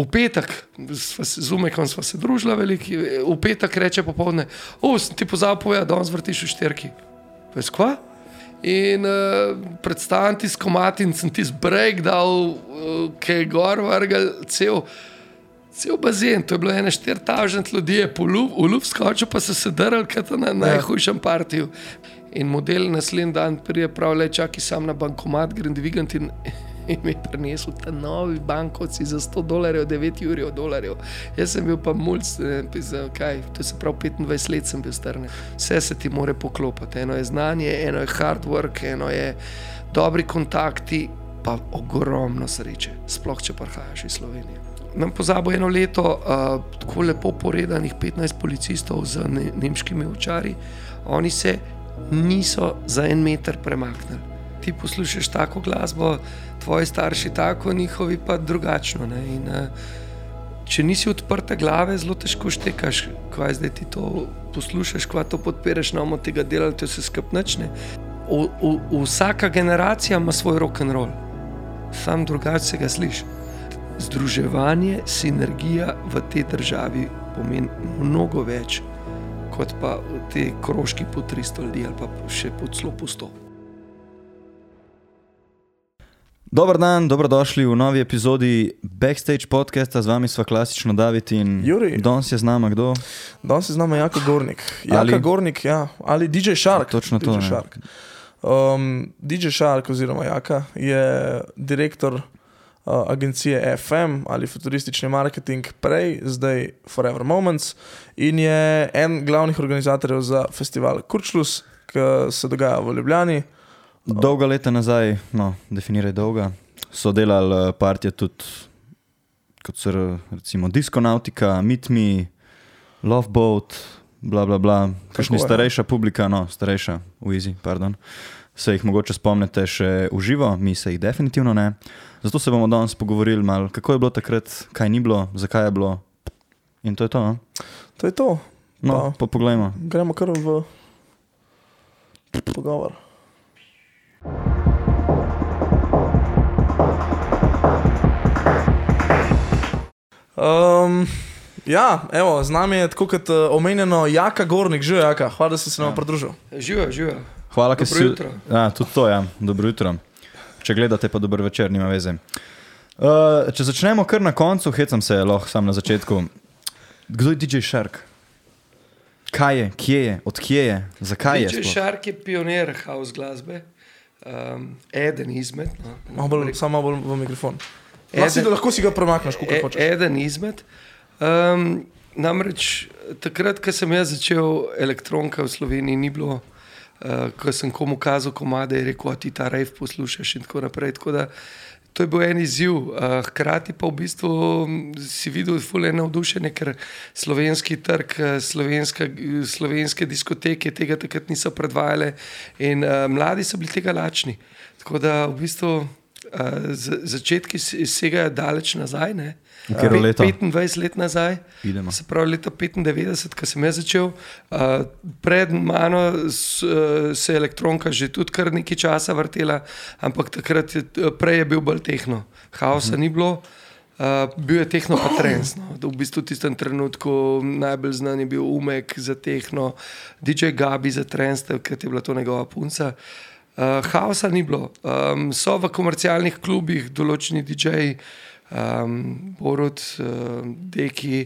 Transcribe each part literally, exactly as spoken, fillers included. V petek, z Umekom sva se družila veliki, v petek reče popovdne, o, sem ti pozabil povedati, da on zvrtiš v šterki. Veš, kva? In uh, predstavljam ti s komatin, sem ti z break dal, uh, kaj gor vrgal, cel, cel bazen, to je bilo ene štir tavžent ljudi, je polub, v lub skočil, pa so se drl, kata na najhujšem partiju. In model naslednji dan prije prav, le čaki sam na bankomat, grem dvigant in... in mi je prinesel ta novi bankovci za sto dolarjev, devet jurjev, dolarjev. Jaz sem bil pa mulc, ne pisal, kaj, to se pravi petindvajset let sem bil star. Ne. Vse se ti more poklopati, eno je znanje, eno je hard work, eno je dobri kontakti, pa ogromno sreče, sploh če prihajaš iz Slovenije. Nam pozabo eno leto uh, tako lepo poredanih petnajst policistov z ne- nemškimi ovčari, oni se niso za en meter premaknili. Ti poslušaš tako glasbo, tvoji starši tako, njihovi pa drugačno. Ne? In, če nisi odprta glave, zelo težko štekaš, kva zdaj ti to poslušaš, kva to podpiraš, nam od tega delali, to se skapnečne. O, o, vsaka generacija ima svoj rock'n'roll, sam drugače se ga sliš. Združevanje, sinergija v tej državi pomeni mnogo več, kot pa te krožki po tristo ljudi ali pa še po celo po sto. Dobar dan, dobrodošli v novi epizodi Backstage Podcasta, z vami sva klasično David in Juri. Danes je z nama kdo? Danes je z nama Jaka Gornik. Jaka ali... Gornik, ja, ali D J Shark. A, točno to, D J Shark. Um, D J Shark oziroma Jaka je direktor uh, agencije F M ali futuristični marketing prej, zdaj Forever Moments in je en glavnih organizatorjev za festival Kurčlus, ki se dogaja v Ljubljani. Dolga leta nazaj, no, definiraj dolga, so delali partije tudi, kot so recimo Diskonautica, Mitmi, Love Boat, bla, bla, bla. Kakšni starejša publika, no, starejša, v Easy, pardon, se jih mogoče spomnite še v živo, mi se jih definitivno ne. Zato se bomo danes pogovorili malo, kako je bilo takrat, kaj ni bilo, zakaj je bilo in to je to, no? To je to. No, pa poglejmo. Gremo kar v pogovor. Um, ja, evo, z nami je tako kot uh, omenjeno Jaka Gornik, živo Jaka, hvala da si se nam ja. pridružil. Živo, živo. Hvala, dobro si... jutro. Ja, tudi to, ja, dobro jutro. Če gledate pa dober večer, nima veze. Uh, če začnemo kar na koncu, hecam se lahko sam na začetku. Kdo je D J Shark? Kaj je, kje je, od kje je, zakaj D J je? D J Shark je pionir house glasbe. Um, eden izmed no, bolj, samo bolj v mikrofon eden, si da lahko si ga premakneš kukaj hočeš eden izmed um, namreč takrat, ko sem jaz začel elektronka v Sloveniji ni bilo uh, ko sem komu kazal komade je rekel, ti ta rave poslušaš in tako naprej, tako da to je bil en izziv, uh, hkrati pa v bistvu si videl ful eno navdušenje, ker slovenski trg, slovenska, slovenske diskoteke tega takrat niso predvajale in uh, mladi so bili tega lačni. Tako da v bistvu uh, z, začetki segajo daleč nazaj, ne? Kjer leto? petindvajset let nazaj, idemo. Se pravi leta petindevetdeset, ko sem jaz začel. Uh, pred mano s, uh, se je elektronka že tudi kar nekaj časa vrtela, ampak takrat je, prej je bil bolj tehno. Haosa uh-huh. ni bilo, uh, bil je tehno pa trends. No. V bistvu v tistem trenutku najbolj znan je bil Umek za tehno, D J Gabi za trends, ker je bila to njegova punca. Uh, haosa ni bilo. Um, so v komercialnih klubih določeni D J-ji, Um, Borut, uh, Deki,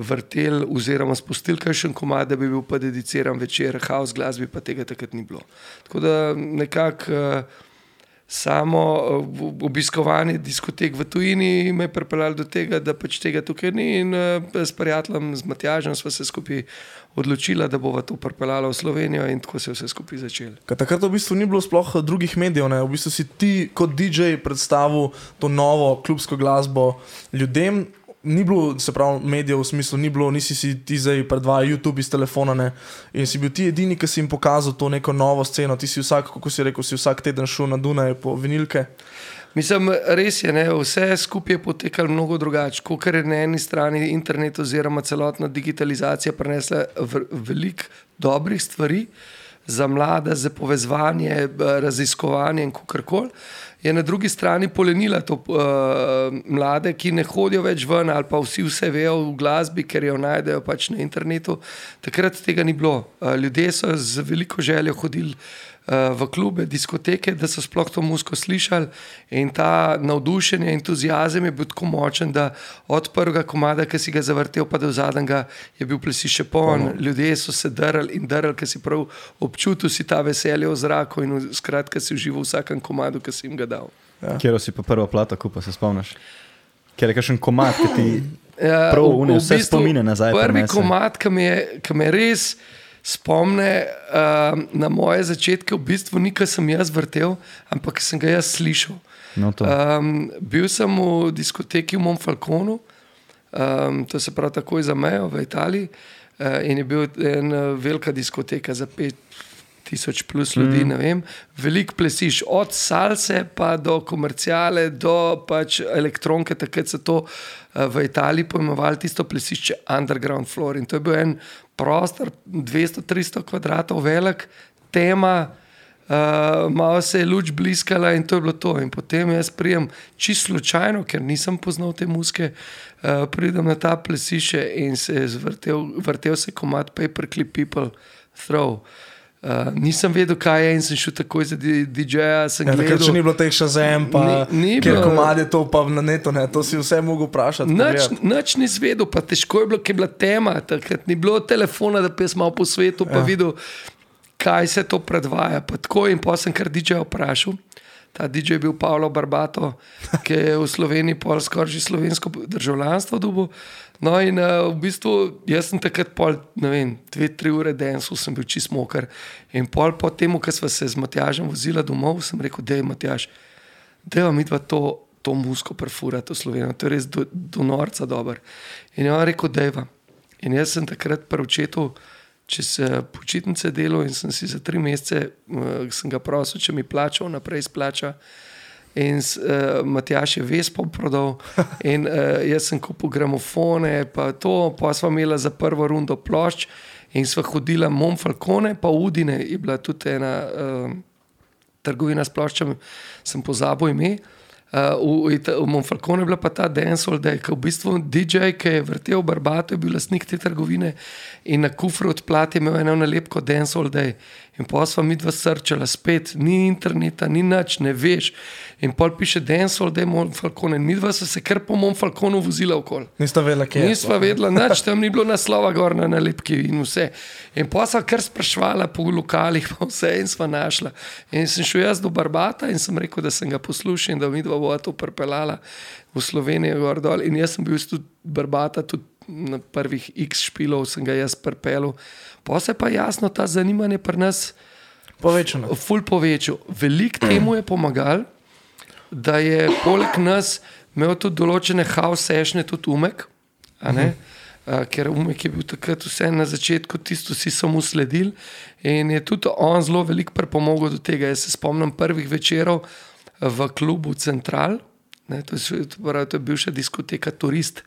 vrtel oziroma spustil kakšen komad, da bi bil pa dediciran večer, house glasbi pa tega takrat ni bilo. Tako da nekako uh, samo uh, obiskovanje diskotek v tujini me je pripeljalo do tega, da pač tega tukaj ni in uh, s prijateljem, z Matjažem sva se skupaj odločila, da bova to pripeljala v Slovenijo in tako se je vse skupaj začelo. Takrat v bistvu ni bilo sploh drugih medijev, ne? V bistvu si ti kot D J predstavil to novo klubsko glasbo ljudem, ni bilo, se pravi medijev v smislu, ni bilo, nisi si ti zdaj predvajal YouTube iz telefona, ne? In si bil ti edini, ki si jim pokazal to neko novo sceno, ti si vsak, kako si rekel, si vsak teden šel na Dunaj po vinilke. Mislim, res je, ne, vse skupaj je potekalo mnogo drugače, kakor je na eni strani internet oziroma celotna digitalizacija prinesla v- veliko dobrih stvari za mlade, za povezovanje, raziskovanje in kakorkoli. je na drugi strani polenila to, uh, mlade, ki ne hodijo več ven ali pa vsi vse vejo v glasbi, ker jo najdejo pač na internetu. Takrat tega ni bilo. Uh, ljudje so z veliko željo hodili uh, v klube, diskoteke, da so sploh to muziko slišali in ta navdušenje, entuzijazem je bil tako močen, da od prvega komada, ki si ga zavrtel, pa do zadnjega je bil plesiš še poln. Ljudje so se drli in drli, ki si prav občutil si ta veselje v zraku in skratka si užival v vsakem komadu, ki si jim ga dal. Ja. Kjero si pa prva plata kupa, se spomniš? Kjer je kakšen komad, ki ti prav une, vse v bistvu, spomine nazaj prenese. Prvi komad, ki me, ki me res spomne uh, na moje začetke, v bistvu ni, kaj sem jaz vrtel, ampak sem ga jaz slišal. No um, bil sem v diskoteki v Monfalconu, um, to se pravi takoj za mejo v Italiji, uh, in je bil ena velika diskoteka za pet tisoč plus ljudi, mm. ne vem, veliko plesiš, od salse pa do komerciale, do pač elektronke, takrat se to v Italiji pojmovali tisto plesišče underground floor in to je bil en prostor, dvesto tristo kvadratov velik, tema, uh, malo se je luč bliskala in to je bilo to. In potem jaz prijem čisto slučajno, ker nisem poznal te muzike, uh, pridem na ta plesišče in se vrtel, vrtel se komad Paperclip People Throw. Uh, nisem vedel, kaj je in sem šel takoj za D J-a, sem ja, gledal. Takrat še ni bilo teh Shazam, pa ni, ni kjer bilo... komad je to, pa na neto, ne, to si vse mogel vprašati. Nač, nač ni zvedel, pa težko je bilo, kaj je bila tema, takrat ni bilo telefona, da pa jaz malo po svetu, ja. Pa videl, kaj se to predvaja, pa tako in pa sem kar D J-a vprašal. Ta D J je bil Paolo Barbato, ki je v Sloveniji pol skoraj že slovensko državljanstvo dobil. No in uh, v bistvu, jaz sem takrat pol, ne vem, dve, tri ure densu sem bil čist mokar. In pol po temu, ko sva se z Matjažem vozila domov, sem rekel, dej Matjaž, dejva midva to, to musko perfura, to Slovenijo, to je res do, do norca dober. In je on rekel, dejva. In jaz sem takrat prevčetil čez počitnice delo in sem si za tri mesece, sem ga prosil, če mi plačal, naprej splača. In uh, Matjaž je Vespo prodal in uh, jaz sem kupil gramofone, pa to, pa sva imela za prvo rundo plošč in sva hodila Monfalcone, pa Udine je bila tudi ena uh, trgovina s ploščami, sem pozabil ime. Uh, v, v Monfalcone je bila pa ta dancehall day, ki v bistvu D J, ki je vrtel Barbato, je bil lastnik te trgovine in na kufru od plate imel eno nalepko dancehall day. In pol sva midva srčala spet, ni interneta, ni nič, ne veš. In pol piše dancehall day Monfalcone in midva sva se kar po Monfalconu vozila okoli. Nista vedela, kje je. Nisva vedela nič, tam ni bilo naslova gor na nalepki in vse. In pol sva kar sprašvala po lokalih, pa vse in sva našla. In sem šel jaz do Barbata in sem rekel, da sem ga poslušal in da midva bova to pripeljala v Slovenijo gor dol in jaz sem bil tudi Barbata, tudi na prvih X špilov sem ga jaz pripeljal. Pa se pa jasno, ta zanimanje pri nas povečano. Ful povečal. Veliko temu je pomagal, da je poleg nas imel tudi določene house sessione, tudi Umek, a ne? Mhm. Uh, ker Umek je bil takrat vse na začetku, tisto si samo sledil in je tudi on zelo veliko pripomogel do tega. Jaz se spomnim prvih večerov, v klubu Central, ne, to je, je bivša diskoteka Turist,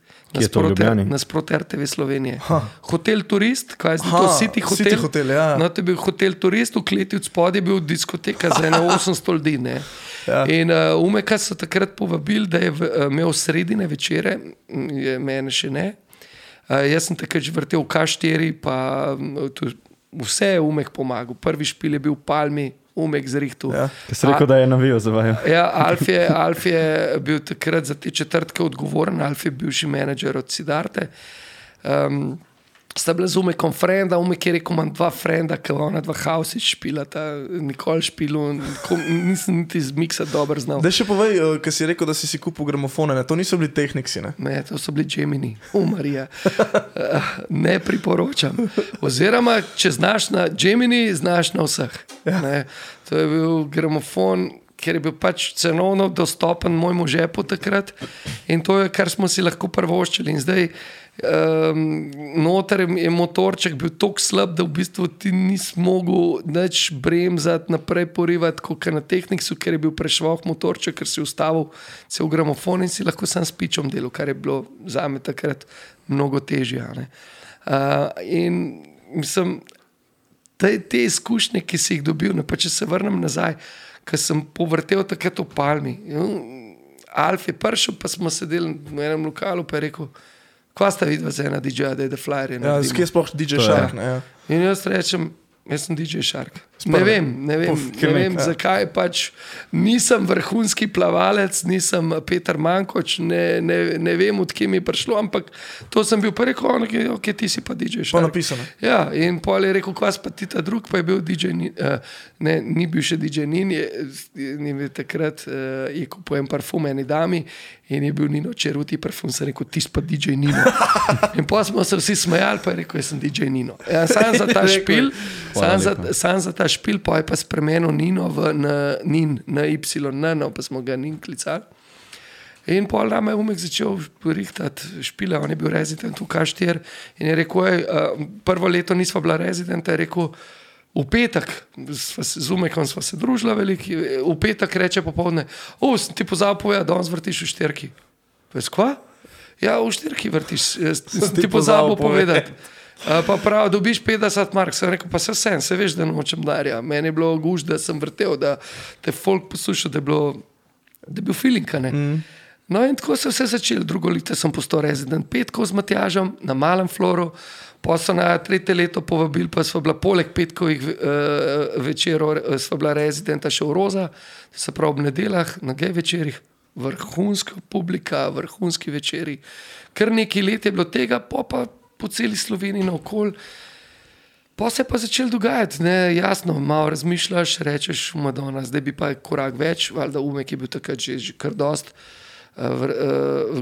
nasproti R T V Slovenije. Ha. Hotel Turist, kaj je ha, to? City Hotel. City hotel ja. No, to je bil Hotel Turist, v kleti od spod je bil diskoteka za ena osemsto ljudi. Ne. Ja. In uh, Umeka so takrat povabili, da je v, uh, imel sredine večere, je, mene še ne. Uh, jaz sem takrat že vrtel v K štiri, pa uh, vse je Umek pomagal. Prvi špil je bil v Palmi, Umek zrihtu. Ja, kaj si rekel, da je navijo zavajal. Ja, Alf je, Alf je bil takrat za te četrtke odgovoren, Alf je bivši menedžer od Sidarte. Um, sta bila z Umekom frenda, Umek je rekel, imam dva frenda, ki ona dva hausič špila, ta nikoli špilu, nisem niti iz miksa dobro znal. Daj še povej, kaj si rekel, da si si kupil gramofone, ne? To niso bili Technicsi, ne? Ne, to so bili Gemini, umarija. Ne priporočam. Oziroma, če znaš na Gemini, znaš na vseh. Ja. To je bil gramofon, ker je bil pač cenovno dostopen mojemu žepu takrat in to je, kar smo si lahko prvoščili in zdaj Um, noter je motorček bil tako slab, da v bistvu ti nisi mogel nič bremzati, naprej porivati, kot na Technicsu, ker je bil prešvah motorček, ker si ustavil cel gramofon in si lahko sam s pičom delal, kar je bilo zame takrat mnogo težje. Ne? Uh, in mislim, te, te izkušnje, ki si jih dobil, ne, pa če se vrnem nazaj, ko sem povrtel takrat v Palmi. Alf je prišel, pa smo sedeli v enem lokalu, pa je rekel, kva sta vidva za ena didžeja, da je The Flyer. Ja, skje sploh didžej Shark. Ja. In jaz rečem, jaz sem didžej Shark. Ne vem, ne vem, Puf, ne vem ja. Zakaj, pač nisem vrhunski plavalec, nisem Peter Mankoč, ne, ne, ne vem, odkje mi je prišlo, ampak to sem bil pa rekel, on, ok, ti si pa didžej Shark. Pa napisano. Ja, in pol je rekel, kva pa ti ta drug, pa je bil didžej Nino, ne, ni bil še didžej Nino, je takrat je kupil en parfum eni dami, in je bil Nino Čeruti parfum, sem rekel, ti pa didžej Nino. In potem smo se vsi smejali, pa je rekel, jaz sem didžej Nino. Ja, sam za ta špil, sam za, sam za ta špil, pa je pa spremenil Nino v na, Nin, na Y, na, no, pa smo ga Nin klicali. In pol nama je Umek začel rihtati špile, on je bil rezident v K štiri in je rekel, ej, prvo leto nisva bila rezidenta, je rekel, v petek, z Umekom sva se družila veliki, v petek reče popovdne, o, sem ti pozval povedati, da on zvrtiš v štirki. Vez, kva? Ja, v štirki vrtiš, sem ti pozval povedati. Pa prav, dobiš petdeset mark. Sem rekel, pa se vsem, se veš, da nočem darja. Meni je bilo guž, da sem vrtel, da te folk poslušal, da je, bilo, da je bil feeling, ne. Mm. No in tako se vse začeli. Drugo leto sem postal rezident petkov z Matjažem na Malem Floru. Pa so na tretje leto povabili, pa sva bila poleg petkovih večerov, sva bila rezidenta še v Roza, se pravi ob nedelah, na gej večerih, vrhunska publika, vrhunski večeri. Kar nekaj let je bilo tega, pa pa po celi Sloveniji naokol. Pa se je pa začel dogajati, ne, jasno, malo razmišljaš, rečeš, Madonna, zdaj bi pa korak več, valjda Umek je bil takrat že, že kar dost,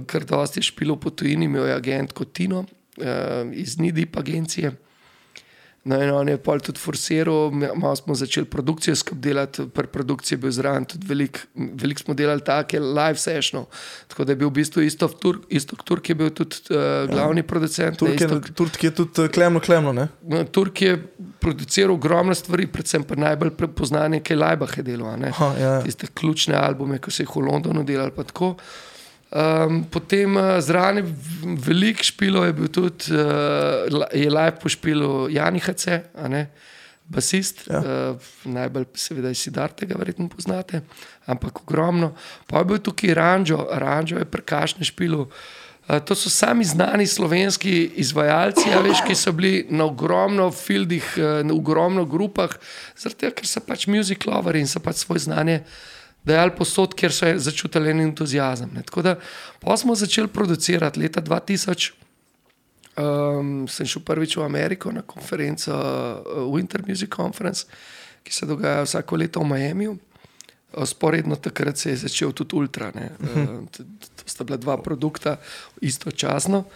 kar dost je špilo po tujini, imel je agentko Tino, iz Nidip agencije. No in on je pol tudi forsiral, malo smo začeli produkcijo skup delati, pri produkciji je bil zran tudi veliko, veliko smo delali take live sessionov, tako da je bil v bistvu Istok Turk, Istok Turk je bil tudi uh, glavni ja. Producent. Turk je, Istok, Turk je tudi klemno, klemno, ne? Turk je produciral ogromne stvari, predvsem pa najbolj prepoznanje, kaj Lajbah je delal, ne? Ha, ja. Tiste ključne albume, ko se jih v Londonu delali, pa tako. Um, potem uh, zrani velik špilo je bil tudi uh, je live po špilu Janihac, a ne, basist ja. uh, najbolj seveda Sidartega verjetno poznate, ampak ogromno, pa je bil tukaj Ranžo Ranžo je prekašne špilo uh, to so sami znani slovenski izvajalci, ja, veš, ki so bili na ogromno fieldih, uh, na ogromno grupah, zato ker so pač music loveri in so pač svoje znanje dajali posod, kjer so začutili en entuzijazem. Ne. Tako da, pa smo začeli producirati. Leta dva tisoč um, sem šel prvič v Ameriko na konferenco uh, Winter Music Conference, ki se dogaja vsako leto v Miamiju. Sporedno takrat se je začel tudi Ultra. Ne. Uh, to sta bila dva produkta istočasno.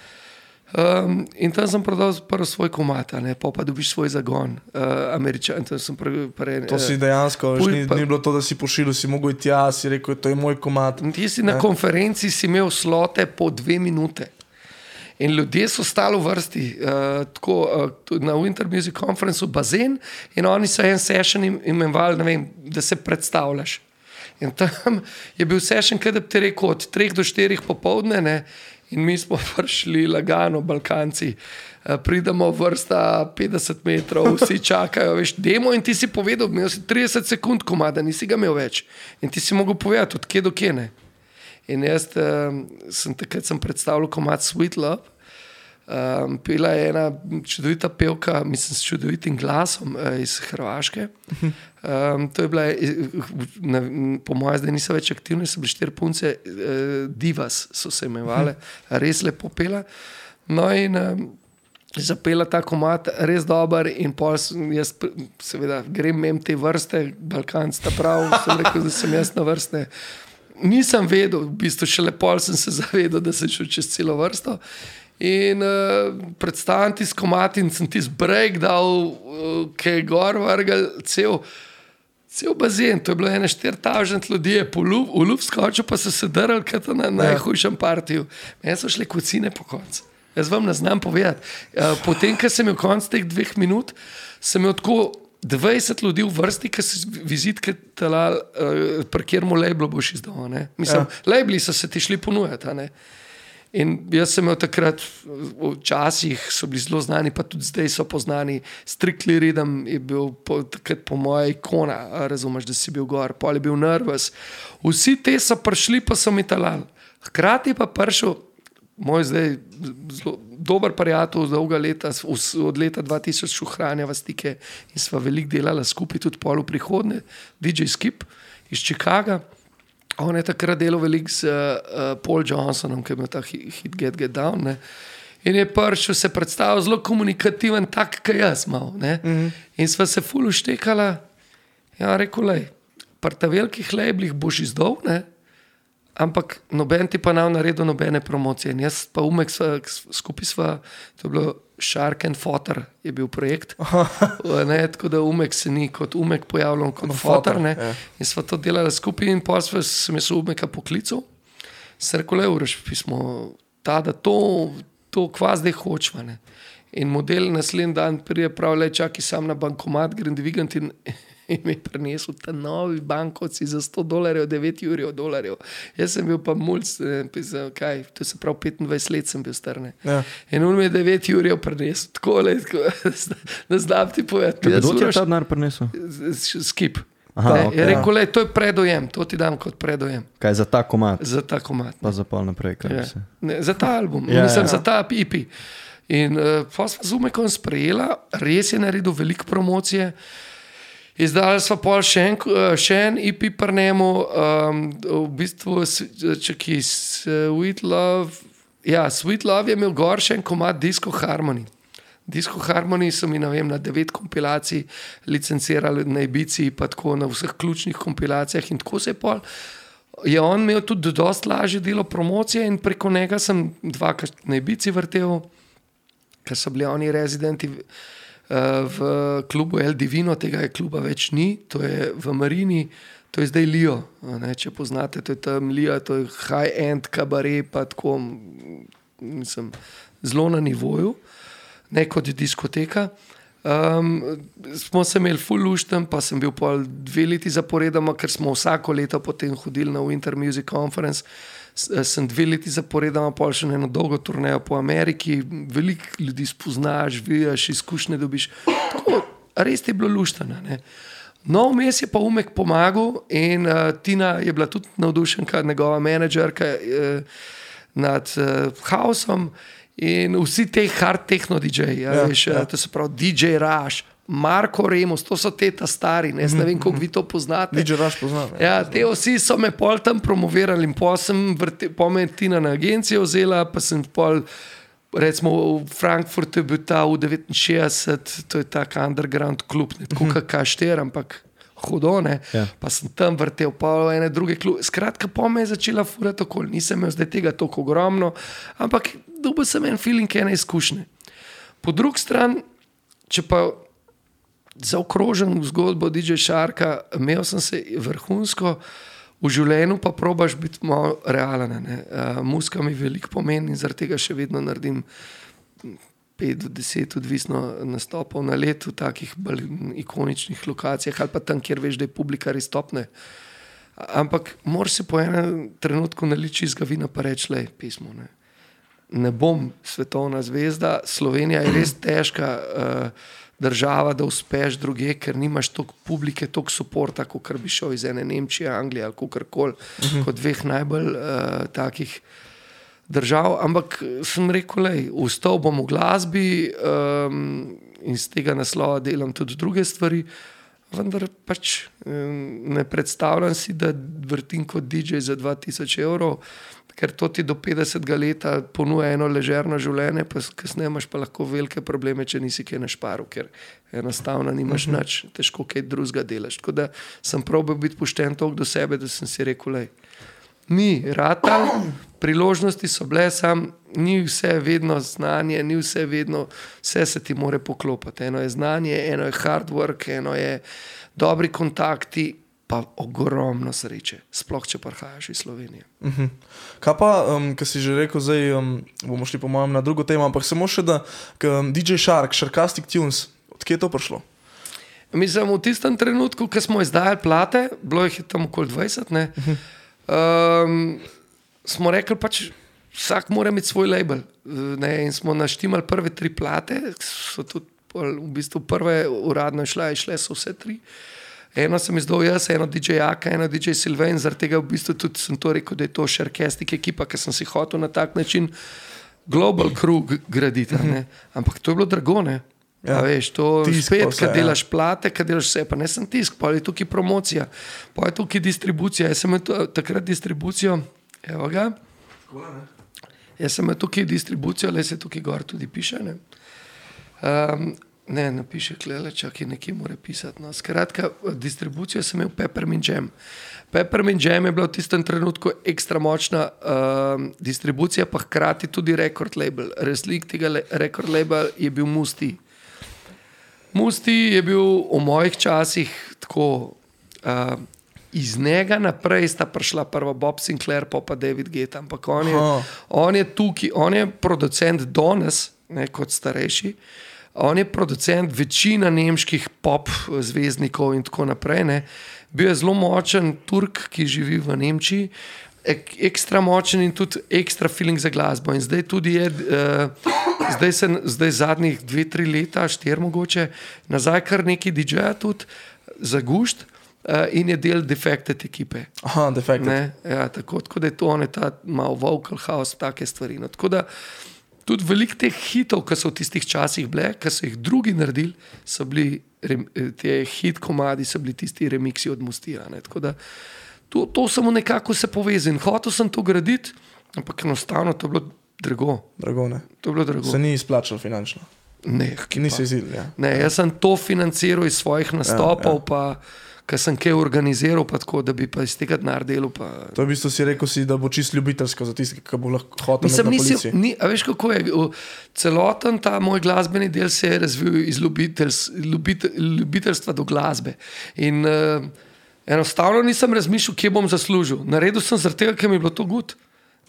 Um, in tam sem prodal prvo svoj komad, pa pa dobiš svoj zagon. Uh, Američan, tam sem pre, pre, to si dejansko, veš, ni, ni bilo to, da si pošilil, si mogel iti tja, si rekel, to je moj komad. Ti si ne? Na konferenci si imel slote po dve minute. In ljudje so stali v vrsti, uh, tako, uh, na Winter Music Conference v bazen in oni so en session im, imenvali, ne vem, da se predstavljaš. In tam je bil session, kaj da bi te rekel, od treh do štirih popovdne, ne, in mi smo prišli lagano, Balkanci, pridemo vrsta petdeset metrov, vsi čakajo, veš, demo in ti si povedal, imel si trideset sekund komada, nisi ga imel več in ti si mogel povedati, od kje do kje ne. In jaz um, sem takrat sem predstavljal komad Sweet Love, um, pela je ena čudovita pevka, mislim, s čudovitim glasom uh, iz Hrvaške, um, to je bila, na, po moje zdaj niso več aktivne, so bile štiri punce, eh, divas so se imevale, res lepo pela. No in um, zapela ta komad, res dober in pol jaz seveda grem mem te vrste, Balkanc ta prav, sem rekel, da sem jaz na vrste. Nisem vedel, v bistvu šele pol sem se zavedel, da sem šel čez celo vrsto. In uh, predstavljam ti s komatin, sem ti z break dal, uh, kaj gor vrgal, cel, cel bazen, to je bilo ene štiri tisoč ljudi, je polub, v lub skočil, pa so se drali, kaj to na najhujšem partiju. Meni so šli kocine po koncu. Jaz vam ne znam povedati. Uh, potem, ko sem imel konc teh dveh minut, sem imel tako dvajset ljudi v vrsti, ki so vizitke talali, uh, pri kjer mu label boš izdal. Mislim, ja. Labeli so se ti šli ponujati, a ne. In jaz sem imel takrat, včasih so bili zelo znani, pa tudi zdaj so poznani. Strictly Rhythm je bil po, takrat po moja ikona, razumeš, da si bil gor, pol je bil Nervous. Vsi te so prišli, pa so mi talali. Hkrati pa prišel moj zdaj zelo dober prijatelj od dolga leta, od leta dva tisoč ohranjava stike in sva veliko delala skupaj tudi pol v prihodnje, D J Skip iz Chicaga. On je takrat delal veliko z uh, Paul Johnsonom, ki je imel ta hit Get Get Down, ne? In je prišel, se predstavil zelo komunikativen, tak, kaj jaz mal, ne? Mm-hmm. In sva se ful uštekala. Ja, rekel, lej, pri ta velikih lejblih boš izdol, ne? Ampak noben ti pa nam naredil nobene promocije. In jaz pa Umek sva, skupaj sva, to je bilo Shark and Fotter je bil projekt. Ne, tako da Umek se ni kot Umek pojavljal, kot no, Fotter. Ne. Je. In sva to delala skupaj in pol sva, sem jaz Umeka poklical. Sem rekel, le, Uroš, pismo, ta, da to, to kva zdaj hočva. Ne. In model naslednji dan prije prav, le, čaki sam na bankomat, grem dvigam ti... In mi je prinesel ta novi bankovci za sto dolarjev, devet jurjev dolarjev. Jaz sem bil pa mulc, pisal, kaj, to se prav petindvajset let sem bil star, ne. Ja. In on mi je devet jurjev prinesel, tako, le, tako, da znam ti povedati. Kdo ti je ta denar prinesel? Skip. Aha, ne, okay. Je rekel, le, to je predojem, to ti dam kot predojem. Kaj, za ta komad? Za ta komad. Ne. Pa za pol naprej, kaj ja. Se. Ne, za ta album, ja, mislim, ja. Za ta E P. In uh, pa sva z Umekom sprejela, res je naredil veliko promocije, izdali sva pol še en, še en E P pri njemu, um, v bistvu, čaki, Sweet Love, ja, Sweet Love je imel gor še en komad Disco Harmony. Disco Harmony so mi, ne vem, na devet kompilacij licencirali na Ibici, pa tako na vseh ključnih kompilacijah in tako se je pol. Je on imel tudi dosti lažje delo promocije in preko njega sem dvakrat na Ibici vrtel, ker so bili oni rezidenti v klubu El Divino, tega je kluba več ni, to je v Marini, to je zdaj Lio, ne, če poznate, to je tam Lio, to je high-end kabaret, pa tako, mislim, zelo na nivoju, ne kot diskoteka. Um, smo se imeli ful luštem, pa sem bil pol dve leti zaporedoma, ker smo vsako leto potem hodili na Winter Music Conference, sem dve leti zaporedoma, pol še eno dolgo turnejo po Ameriki, veliko ljudi spoznaš, vijaš, izkušnje dobiš. Tako, res ti je bilo luštana, ne. No, vmes je pa Umek pomagal in uh, Tina je bila tudi navdušenka, njegova menedžerka uh, nad uh, houseom in vsi te hard techno D J, ja, ja, veš, ja. To se pravi D J Rush, Marko Remus, to so te ta stari, ne, ne vem, koliko vi to poznate. D J Rush poznam. Ja, te vsi so me pol tam promovirali in pol sem vrte, pol me Tina na agencijo vzela, pa sem pol, recimo v Frankfurtu je bil ta U šestdeset devet, to je tak underground klub, ne, tako uh-huh. K štiri, ampak hodo, ne, ja. Pa sem tam vrtel pol ene druge klub. Skratka, pol me je začela furati okoli, nisem imel zdaj tega toliko ogromno, ampak dobil sem en feeling, ena izkušnje. Po drugi stran, če pa zaokrožen zgodbo D J Sharka, imel sem se vrhunsko, v življenju pa probaš biti malo realna. Uh, muzika mi veliko pomeni in zaradi tega še vedno naredim pet do deset odvisno nastopov na letu v takih bolj ikoničnih lokacijah ali pa tam, kjer veš, da je publika res topne. Ampak moraš se po enem trenutku naliči iz gavina pa reči, lej, pismo, ne. Ne bom svetovna zvezda, Slovenija je res težka uh, država, da uspeš druge, ker nimaš toliko publike, toliko suporta, kakor bi šel iz ene Nemčije, Anglije ali kakorkoli, uh-huh. kot dveh najbolj uh, takih držav. Ampak sem rekel, lej, vstal bom v glasbi um, in z tega naslova delam tudi druge stvari, vendar pač um, ne predstavljam si, da vrtim kot D J za dva tisoč evrov, ker to ti do petdesetega leta ponuja eno ležerno življenje, pa kasneje imaš pa lahko velike probleme, če nisi kaj našparil, ker enostavno nimaš uh-huh. nič, težko kaj drugega delaš. Tako da sem probal biti pošten toliko do sebe, da sem si rekel, lej, ni rata, priložnosti so bile, sam ni vse vedno znanje, ni vse vedno, vse se ti more poklopati. Eno je znanje, eno je hard work, eno je dobri kontakti, pa ogromno sreče, sploh če prihajaš iz Slovenije. Uh-huh. Kaj pa, um, kaj si že rekel, zdaj um, bomo šli po mojem na drugo temo, ampak samo še da, k, um, D J Shark, Sharkastic Tunes, odkje je to prišlo? Mislim, v tistem trenutku, ko smo izdajali plate, bilo jih je tam okoli dvajset, ne, uh-huh. um, smo rekli pač, vsak mora imeti svoj label. Ne, in smo naštimali prve tri plate, so tudi v bistvu prve uradno šle, išle so vse tri. Eno sem izdal jaz, eno dí džej Jaka, eno dí džej Silvain, zaradi tega v bistvu tudi sem to rekel, da je to šarkestik ekipa, ker sem si hotel na tak način global crew g- graditi. Ne. Ampak to je bilo drago, ne? Ja, veš, to tisk, spet, vse, kad delaš ja. plate, kad delaš vse, pa ne sem tisk, pa je tukaj promocija, pa je tukaj distribucija. Jaz sem imel takrat distribucijo, evo ga, jaz sem imel tukaj distribucijo, le se tukaj gor tudi piše, ne. Um, ne, napiše klele, čakaj, nekje mora pisati. No. Skratka, distribucijo sem imel Peppermint Jam. Peppermint Jam je bila v tistem trenutku ekstra močna um, distribucija, pa hkrati tudi record label. Reslik tega le- record label je bil Musti. Musti je bil v mojih časih tako, uh, iz njega naprej sta prišla prva Bob Sinclair, pa pa David Guetta, ampak on je, on je tukaj, on je producent danes, ne, kot starejši, on je producent večina nemških pop zvezdnikov in tako naprej, ne. Bil je zelo močen Turk, ki živi v Nemčiji, ek, ekstra močen in tudi ekstra feeling za glasbo in zdaj tudi je... Uh, Zdaj se, zdaj zadnjih dve, tri leta, štir mogoče, nazaj kar neki dí džeja tudi zagušt uh, in je del Defected ekipe. Aha, Defected. Ne? Ja, tako, tako da je to, on je ta malo vocal house, take stvari. No, tako da tudi veliko teh hitov, ki so v tistih časih bile, ki so jih drugi naredili, so bili rem, te hit komadi, so bili tisti remiksi od Mustija. Ne? Tako da to, to samo nekako se povezim. Hotel sem to graditi, ampak enostavno to je bilo drago. Drago, ne. To je bilo drago. Se ni izplačalo finančno. Ne. Nisi izidil, ja. Ne, jaz sem to financiral iz svojih nastopov, ja, ja. pa kaj sem kaj organiziral, pa tako, da bi pa iz tega denar delal. Pa... To je v bistvu si rekel, si, da bo čist ljubiteljsko za tisti, ki bo lahko hotel na policiji. Ni, a veš, kako je? Celoten ta moj glasbeni del se je razvil iz ljubiteljs, ljubite, ljubiteljstva do glasbe. In uh, enostavno nisem razmišljal, kje bom zaslužil. Naredil sem zaradi tega, ker mi je bilo to good.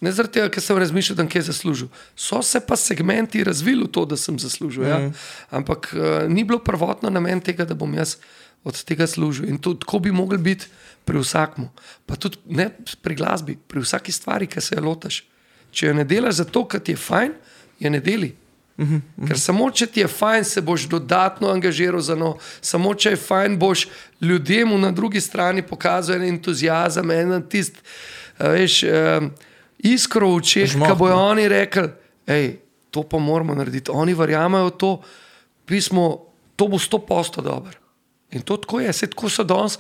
Ne zaradi tega, ker sem razmišljal, da nekaj zaslužil. So se pa segmenti razvili v to, da sem zaslužil. Ja? Mm. Ampak uh, ni bilo prvotno namen tega, da bom jaz od tega služil. In to, tako bi mogel biti pri vsakmu. Pa tudi ne pri glasbi, pri vsaki stvari, ki se jo lotaš. Če jo ne delaš zato, ker ti je fajn, je ne deli. Mm-hmm. Ker samo, če ti je fajn, se boš dodatno angažiral za no. Samo, če je fajn, boš ljudemu na drugi strani pokazal en entuzijazam, en tist, uh, veš... Uh, iskro v očeh, ki bojo oni rekli, ej, to pa moramo narediti. Oni verjamajo to, pismo, to bo sto procentov dober. In to tako je. Se tako so danes,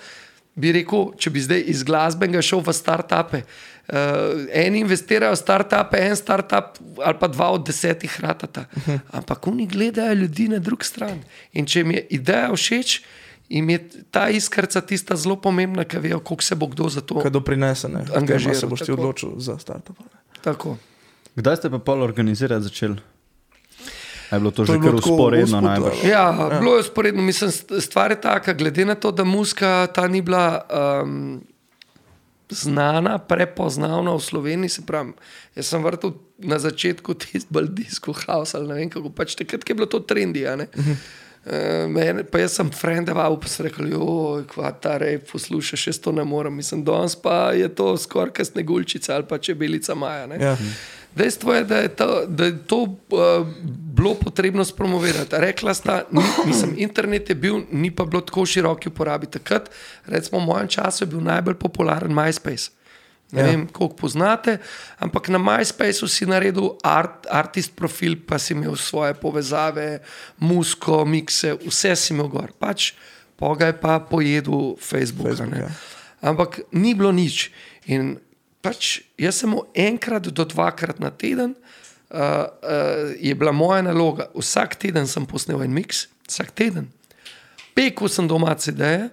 bi rekel, če bi zdaj iz glasbenega šel v start-upe. Uh, eni investirajo v start-upe, en start-up ali pa dva od desetih ratata. Uh-huh. Ampak oni gledajo ljudi na drug stran. In če jim je ideja všeč, jim je ta iskrca tista zelo pomembna, ki vejo, koliko se bo kdo za to angažiral. Kaj doprinese, ne? Angažiral, se boš ti odločil za start-up. Tako. Kdaj ste pa pol organizirati začeli? Je bilo to, to že kar usporedno najbolj? Ja, ja, bilo je usporedno. Mislim, stvar je taka, glede na to, da muzika ta ni bila um, znana, prepoznavna v Sloveniji, se pravi, jaz sem vrtel na začetku tist bolj disco house, ali ne vem kako, pač takrat, ki je bilo to trendi, a ne? Mene, pa jaz sem frendeval, pa sem rekel, joj, kva, ta rej, poslušaš, jaz to ne moram. Mislim, danes pa je to skoraj kaj Sneguljčica ali pa Čebelica Maja. Ne? Ja. Dejstvo je, da je to, da je to uh, bilo potrebno spromovirati. Rekla sta, ni, mislim, internet je bil, ni pa bilo tako široki uporabi. Takrat, recimo v mojem času je bil najbolj popularen MySpace. Ne ja. vem, koliko poznate, ampak na MySpaceu si naredil art, artist profil, pa si imel svoje povezave, muziko, mikse, vse si imel gor. Pač pogaj pa pojedel Facebooka. Facebook, ja. Ampak ni bilo nič. In pač jaz sem enkrat do dvakrat na teden uh, uh, je bila moja naloga. Vsak teden sem posnel en miks, vsak teden. Pekel sem doma cé deje,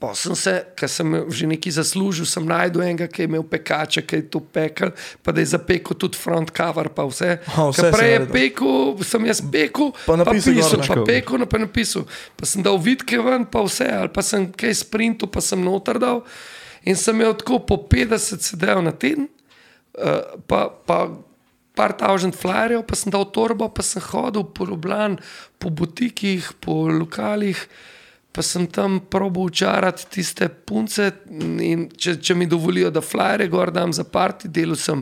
pa sem se, ker sem že nekaj zaslužil, sem najdel enega, ki je imel pekače, ki je to pekel, pa da je zapekel tudi front cover, pa vse. Ha, vse ker prej je pekel, sem jaz pekel, pa, pa pisal, pa pekel, pa napisal. Pa sem dal vidke ven, pa vse, ali pa sem kaj sprintu, pa sem noter dal. In sem imel tako po petdeset sedev na teden, pa, pa par thousand flyerjev, pa sem dal torbo, pa sem hodil po Ljubljani, po butikih, po lokalih, pa sem tam probal učarati tiste punce in če, če mi dovolijo, da flyere gor dam za party, delal sem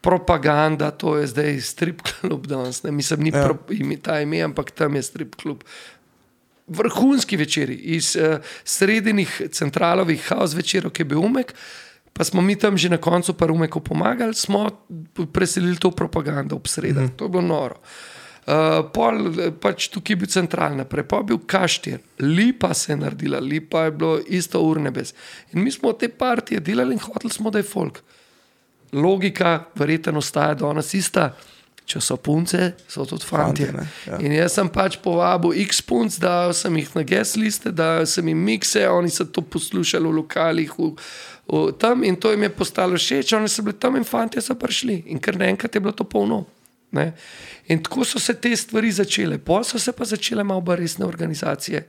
propaganda, to je zdaj stripklub danes, ne? Mislim, ni ja. pro, ime, ta ime, ampak tam je stripklub. Vrhunski večeri iz uh, sredinih centralovih house večerov, ki je bil Umek, pa smo mi tam že na koncu par Umeku pomagali, smo preselili to propagando ob sredah. Mm. To je bilo noro. Uh, pol, pač tukaj je bil Central naprej, pol bil K štiri, Lipa se je naredila, Lipa je bilo isto ur nebes. In mi smo te partije delali in hoteli smo, da je folk. Logika verjetno ostaja danes ista, če so punce, so tudi fantje. fantje ja. In jaz sem pač povabil x punc, dal sem jih na guest liste, dal sem jim mikse, oni so to poslušali v lokalih v, v, tam in to jim je postalo všeč, oni so bili tam in fantje so prišli in kar naenkrat je bilo to polno. Ne? In tako so se te stvari začele. Pol so se pa začele malo bolj resne organizacije.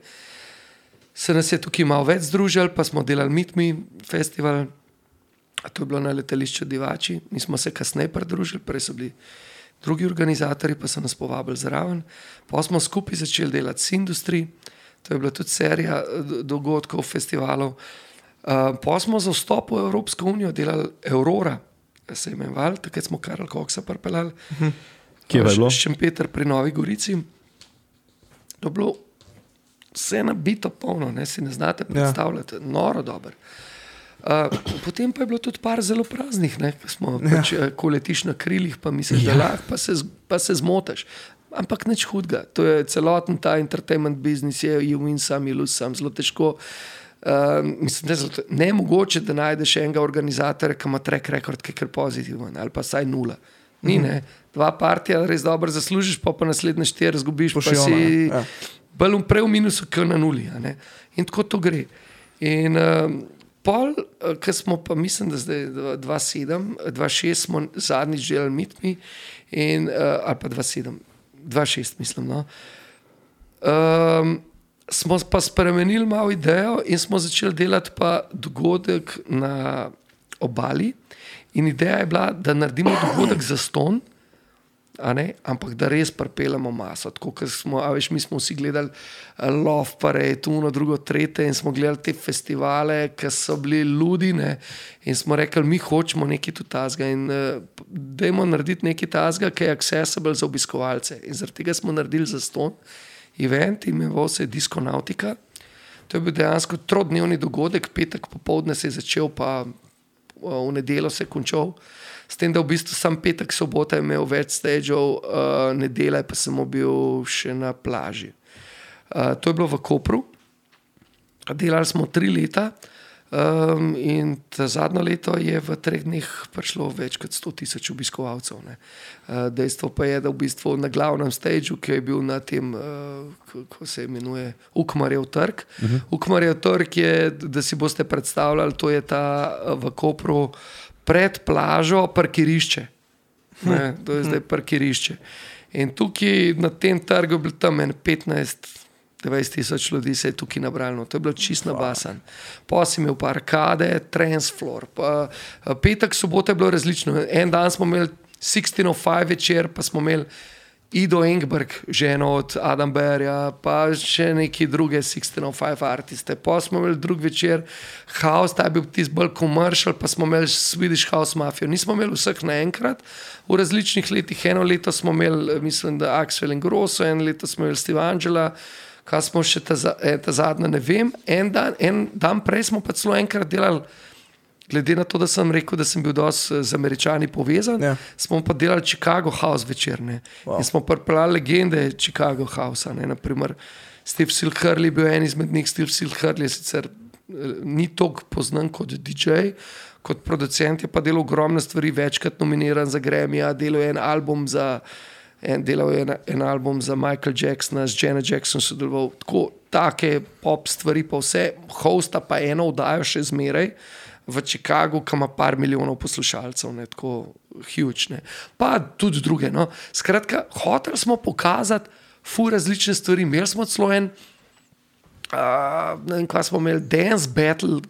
Se nas je tukaj malo več združili, pa smo delali Mitmi festival, a to je bilo na letališču Divači. Mi smo se kasneje pridružili, prej so bili drugi organizatorji, pa so nas povabili zraven. Pa smo skupaj začeli delati s industrij, to je bila tudi serija dogodkov, festivalov. Pa smo za vstop v Evropsko unijo delali Aurora, se imenoval, takrat smo Carl Coxa pripeljali. Uh-huh. Kje je bilo? Šempeter pri Novi Gorici. To je bilo vse nabito polno, ne, si ne znate predstavljati. Ja. Noro dober. Uh, potem pa je bilo tudi par zelo praznih, ne, smo, ja. pač, ko letiš na krilih, pa misliš, ja. da lahko, pa se, pa se zmotaš. Ampak nič hudega. To je celoten ta entertainment biznis, je you win some, you lose some, zelo težko. Uh, mislim, ne, zato, ne mogoče, da najdeš enega organizatorja, ki ima track record, ki je kar pozitiven, ali pa saj nula. Ni, mm-hmm. ne. Dva partija res dobro zaslužiš, pa pa naslednje štiri zgubiš, Pošiona, pa si ja. bolj prej v minusu, ki na nuli. In tako to gre. In uh, pol, uh, ki smo pa, mislim, da zdaj dva sedem, dva šest smo zadnjič delali Mitmi, in, uh, ali pa dva sedem, dva šest mislim, no. Um, smo pa spremenili malo idejo in smo začeli delati pa dogodek na obali in ideja je bila, da naredimo dogodek za ston, a ne? Ampak da res pripeljamo maso, tako ker smo, a veš, mi smo vsi gledali Love Parade, uno, drugo, trete in smo gledali te festivale, ki so bili ludi, ne? In smo rekli, mi hočemo nekaj tudi tazga in uh, dajmo narediti nekaj tazga, ki je accessible za obiskovalce in zaradi tega smo naredili za ston event, imenoval se je Diskonautica. To je bil dejansko trodnevni dogodek, petek popovdne se je začel, pa v nedelo se je končal. S tem, da v bistvu sam petek, sobota je imel več stageov, uh, nedela je pa samo bil še na plaži. Uh, to je bilo v Kopru. Delali smo tri leta um, in zadnje leto je v treh dneh prišlo več kot sto tisoč obiskovalcev. Ne. Uh, dejstvo pa je, da v bistvu na glavnem stageu, ki je bil na tem, uh, kako se imenuje, Ukmarjev trg. Uh-huh. Ukmarjev trg je, da si boste predstavljali, to je ta uh, v Kopru pred plažo parkirišče. Ne, to je zdaj parkirišče. In tukaj na tem trgu je bilo tam en petnajst, devetdeset tisoč ljudi se je tukaj nabralno. To je bilo čist nabasan. Pa si imel pa arkade, transflor. Pa, petek, sobota je bilo različno. En dan smo imeli šestnajst nula pet večer, pa smo imeli Ido Engberg, ženo od Adam Berja, pa še neki druge šestnajst nula pet artiste. Pa smo imeli drug večer house, ta je bil tist bolj commercial, pa smo imeli Swedish House Mafia. Nismo imeli vseh naenkrat. V različnih letih, eno leto smo imeli, mislim, da Axel in Grosso, eno leto smo imeli Steve Angela, kaj smo še ta, ta zadnja, ne vem. En dan, en dan prej smo pa celo enkrat delali, glede na to, da sem rekel, da sem bil dosti z Američani povezan, yeah. smo pa delali Chicago House večerne. Wow. In smo pripeljali legende Chicago Housea. Naprimer, Steve Silhurley bil en izmed njih. Steve Silhurley sicer ni toliko poznan kot D J, kot producent je pa delal ogromne stvari, večkrat nominiran za Grammy, delal je en album za en, delal je en, en album za Michael Jacksona, z Janet Jackson sodeloval. Tako, take pop stvari pa vse. Hosta pa eno vdajo še zmeraj, v Chicagu, ki ima par milijonov poslušalcev, ne, tako huge, ne. Pa tudi druge, no. Skratka, hoteli smo pokazati ful različne stvari. Imeli smo celo en, uh, ne vem, kva smo imeli, dance battle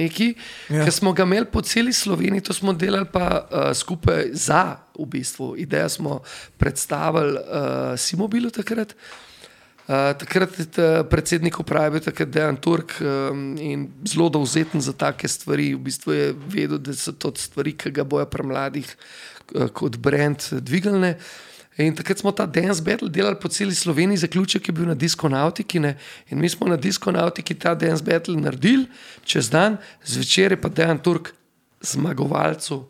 neki, yeah. ki smo ga imeli po celi Sloveniji, to smo delali pa uh, skupaj za, v bistvu. Idejo smo predstavili uh, Simobilu takrat, Takrat predsednik uprave, takrat Dan Turk, in zelo dovzeten za take stvari. V bistvu je vedel, da so to stvari, ki ga bojo pri mladih kot brand dvigalne. In takrat smo ta dance battle delali po celi Sloveniji, zaključek je bil na Diskonautiki, ne? In mi smo na Diskonautiki ta dance battle naredili čez dan, zvečer je pa Dejan Turk zmagovalcu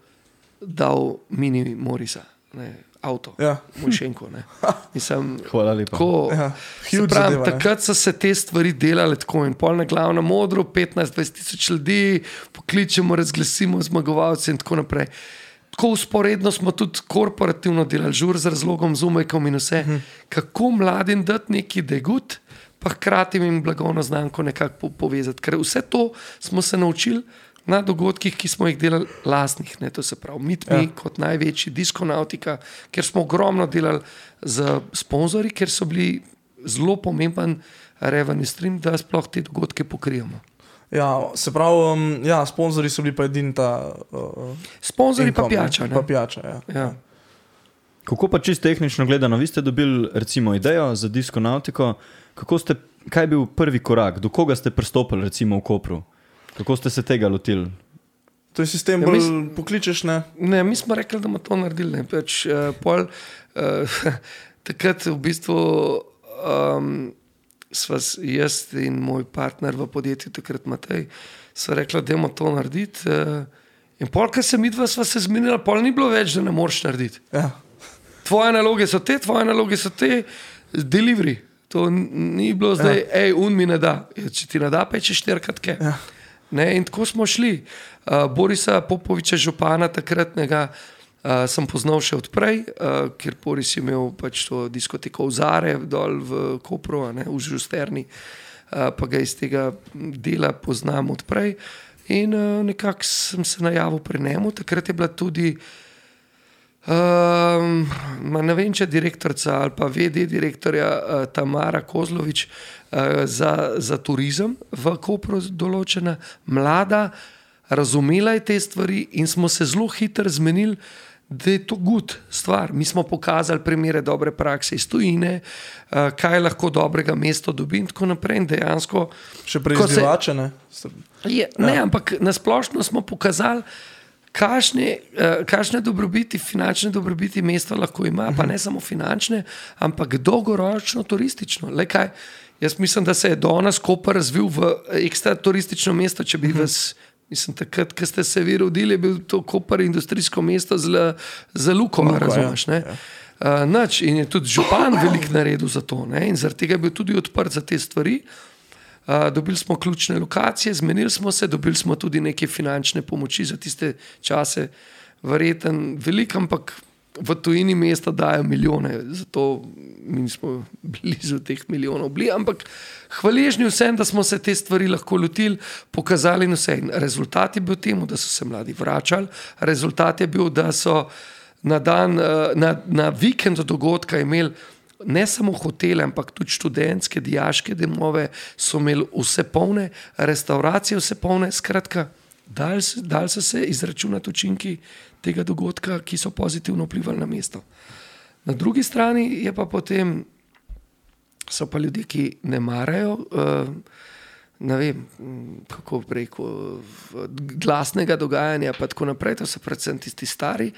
dal mini Morisa, ne, avto, ja. Mojšenko. Ne? Mislim, hvala lepa. Ko, ja, se pravim, zadeva, takrat so se te stvari delali tako in pol na glavnem modru, petnajst do dvajset tisoč ljudi, pokličemo, razglasimo zmagovalce in tako naprej. Tako usporedno smo tudi korporativno delali, žur z razlogom, z umekom in vse. Hmm. Kako mladim dati neki degut, pa hkrati jim blagovno znamko nekako povezati. Ker vse to smo se naučili na dogodkih, ki smo jih delali lastnih. Ne? To se pravi Mitmi, ja. Kot največji, Diskonautica, ker smo ogromno delali z sponzorji, ker so bili zelo pomemben revenue stream, da sploh te dogodke pokrijemo. Ja, se pravi, um, ja, sponzorji so bili pa edini ta... Uh, sponzorji pa pijača, ne? Pa pijača, ja. Ja. Kako pa čisto tehnično gledano? Vi ste dobili, recimo, idejo za Diskonautiko. Kako ste, kaj je bil prvi korak? Do koga ste pristopili, recimo, v Kopru? Kako ste se tega lotili? To je sistem, ja, bolj mi, pokličeš, ne? Ne, mi smo rekli, da bomo to naredili. Pač, uh, pol, uh, takrat v bistvu... Um, sva jaz in moj partner v podjetju, takrat Matej, sva rekla, da imamo to narediti. In pol, kar se midva sva se zmenila, pol ni bilo več, da ne moreš narediti. Ja. Tvoje naloge so te, tvoje naloge so te, delivery. To ni bilo zdaj, ja. Ej, un mi ne da. Če ti ne da, peče štirikratke. Ja. Ne, in tako smo šli. Uh, Borisa Popovića, župana takratnega, Uh, sem poznal še odprej, uh, ker Boris je imel pač to diskoteko Zare dol v Kopru, ne, v Žusterni, uh, pa ga iz tega dela poznam odprej. In uh, nekako sem se najavil pri njemu. Takrat je bila tudi, uh, ne vem, če direktorca ali pa ve de direktorja uh, Tamara Kozlovič uh, za, za turizem v Kopru določena, mlada, razumela je te stvari in smo se zelo hitro zmenili, da je to good stvar. Mi smo pokazali primere dobre prakse iz tujine, kaj lahko dobrega mesto dobi in tako naprej. In dejansko... Še preizdivače, ne? Je, ne, ja. Ampak nasplošno smo pokazali, kakšne, kakšne dobrobiti, finančne dobrobiti mesto lahko ima, pa ne samo finančne, ampak dolgoročno turistično. Le kaj? Jaz mislim, da se je do nas Koper razvil v ekstra turistično mesto, če bi vas... Mislim, takrat, ko ste se vi rodili, je bil to Koper industrijsko mesto za, za Luko, Luka, razumeš, ja, ne? Ja. Uh, nač, in je tudi župan velik naredil za to, ne? In zaradi tega je bil tudi odprt za te stvari. Uh, dobili smo ključne lokacije, zmenili smo se, dobili smo tudi neke finančne pomoči za tiste čase, verjeten velik, ampak v tujini mesta dajo milijone, zato mi smo blizu teh milijonov bili, ampak hvaležni vsem, da smo se te stvari lahko lotili, pokazali in vse. In rezultat je bil temu, da so se mladi vračali, rezultat je bil, da so na dan, na, na vikend dogodka imeli ne samo hotele, ampak tudi študentske, dijaške domove, so imeli vse polne, restauracije vse polne, skratka, dal, dal so se izračunati učinki tega dogodka, ki so pozitivno vplivali na mesto. Na drugi strani je pa potem, so pa ljudje, ki ne marajo, ne vem, kako preko glasnega dogajanja, pa tako naprej, to so predvsem tisti stari,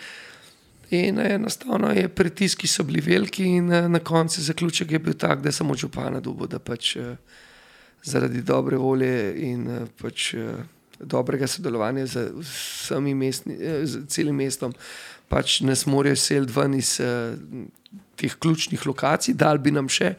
in enostavno je pritiski so bili veliki in na koncu zaključek je bil tak, da sem od župana dobil, da pač zaradi dobre volje in pač... dobrega sodelovanja z vsemi mestni, z celim mestom, pač nas morajo seliti ven iz uh, teh ključnih lokacij, dal bi nam še.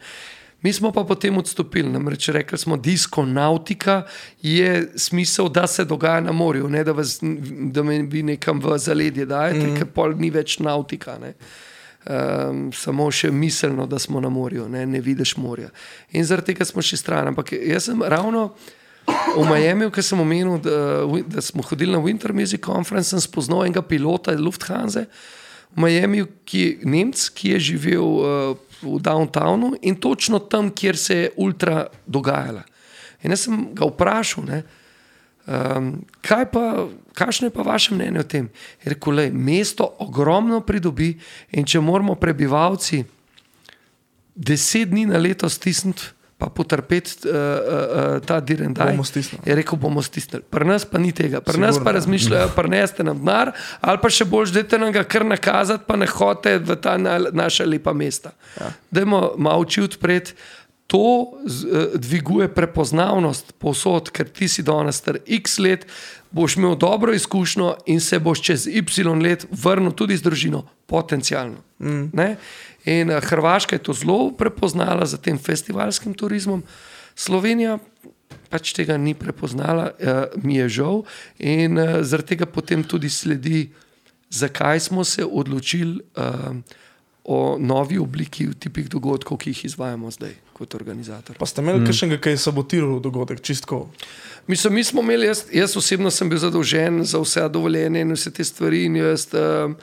Mi smo pa potem odstopili, namreč rekli smo, Diskonautika je smisel, da se dogaja na morju, ne da, vas, da me vi nekam v zaledje dajete, mm-hmm. ker pol ni več nautika, ne. Um, samo še miselno, da smo na morju, ne, ne vidiš morja. In zaradi tega smo še stran, ampak jaz sem ravno v Miamiju, ko sem omenil, da, da smo hodili na Winter Music Conference, sem spoznal enega pilota Lufthansa v Miamiju, ki je Nemc, ki je živel uh, v downtownu in točno tam, kjer se je ultra dogajala. In jaz sem ga vprašal, ne, um, kaj pa, kakšno je pa vaše mnenje o tem? Je rekel, lej, mesto ogromno pridobi in če moramo prebivalci deset dni na leto stisniti, pa potrpeti uh, uh, ta direndaj. Je rekel, bomo stisnili. Pri nas pa ni tega. Pri nas pa razmišljajo, prinesite nam denar, ali pa še boljš, dajte nam ga kar nakazati, pa ne hote v ta na, naša lepa mesta. Ja. Dajmo malo oči odpreti. To dviguje prepoznavnost povsod, ker ti si danes star x let, boš imel dobro izkušnjo in se boš čez y let vrnil tudi z družino, potencialno. Mm. Ne? In Hrvaška je to zelo prepoznala za tem festivalskim turizmom. Slovenija pač tega ni prepoznala, mi je žal. In zaradi tega potem tudi sledi, zakaj smo se odločili o novi obliki tipih dogodkov, ki jih izvajamo zdaj kot organizator. Pa ste imeli mm. kakšnega, kaj je sabotiral dogodek, čistko? Mislim, mi smo imeli, jaz, jaz osebno sem bil zadolžen za vse dovoljenje in vse te stvari in jaz um,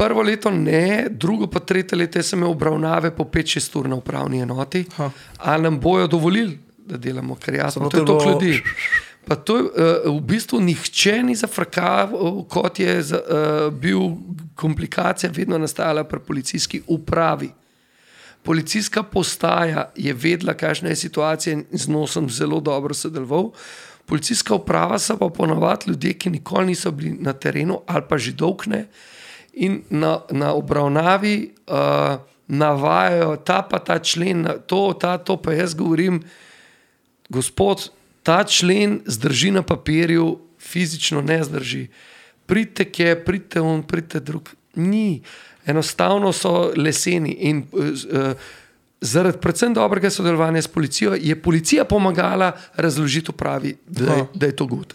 prvo leto ne, drugo pa tretje leto sem imel obravnave po pet šest ur na upravni enoti, ha. Ali nam bojo dovolili, da delamo, ker jasno, to je toliko bo... ljudi. Pa to je uh, v bistvu nihče ni zafrkaval, kot je za, uh, bil komplikacija vedno nastajala pri policijski upravi. Policijska postaja je vedla, kakšna je situacija in z njo sem zelo dobro sodeloval. Policijska uprava so pa ponavadi ljudje, ki nikoli niso bili na terenu ali pa že dolgo ne in na, na obravnavi uh, navajajo ta pa ta člen, to, ta, to pa jaz govorim, gospod, ta člen zdrži na papirju, fizično ne zdrži. Pridite kje, pridite on, pridite drug. Ni. Enostavno so leseni in uh, zaradi predvsem dobrega sodelovanja s policijo je policija pomagala razložiti upravi, da je, da je to good.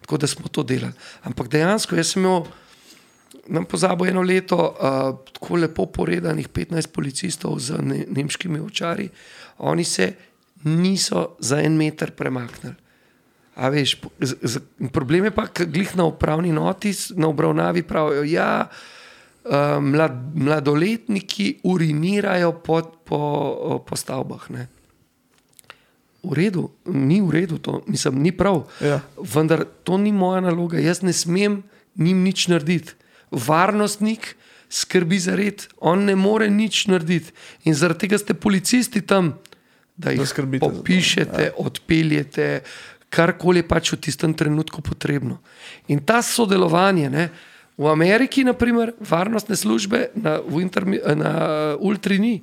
Tako da smo to delali. Ampak dejansko jaz sem imel, nam pozabo eno leto, uh, tako lepo poredanih petnajst policistov z ne, nemškimi ovčari. Oni se niso za en meter premaknili. A veš, z, z, problem je pa, kaj glih na upravni noti, na obravnavi pravijo, ja, mlad, mladoletniki urinirajo po, po, po stavbah. Ne. V redu, ni v redu to, mislim, ni prav. Ja. Vendar to ni moja naloga, jaz ne smem njim nič narediti. Varnostnik skrbi za red, on ne more nič narediti. In zaradi tega ste policisti tam, da jih da popišete, ja. Odpeljete, karkoli je pač v tistem trenutku potrebno. In ta sodelovanje, ne, v Ameriki, naprimer, varnostne službe na, Winter, na Ultri ni.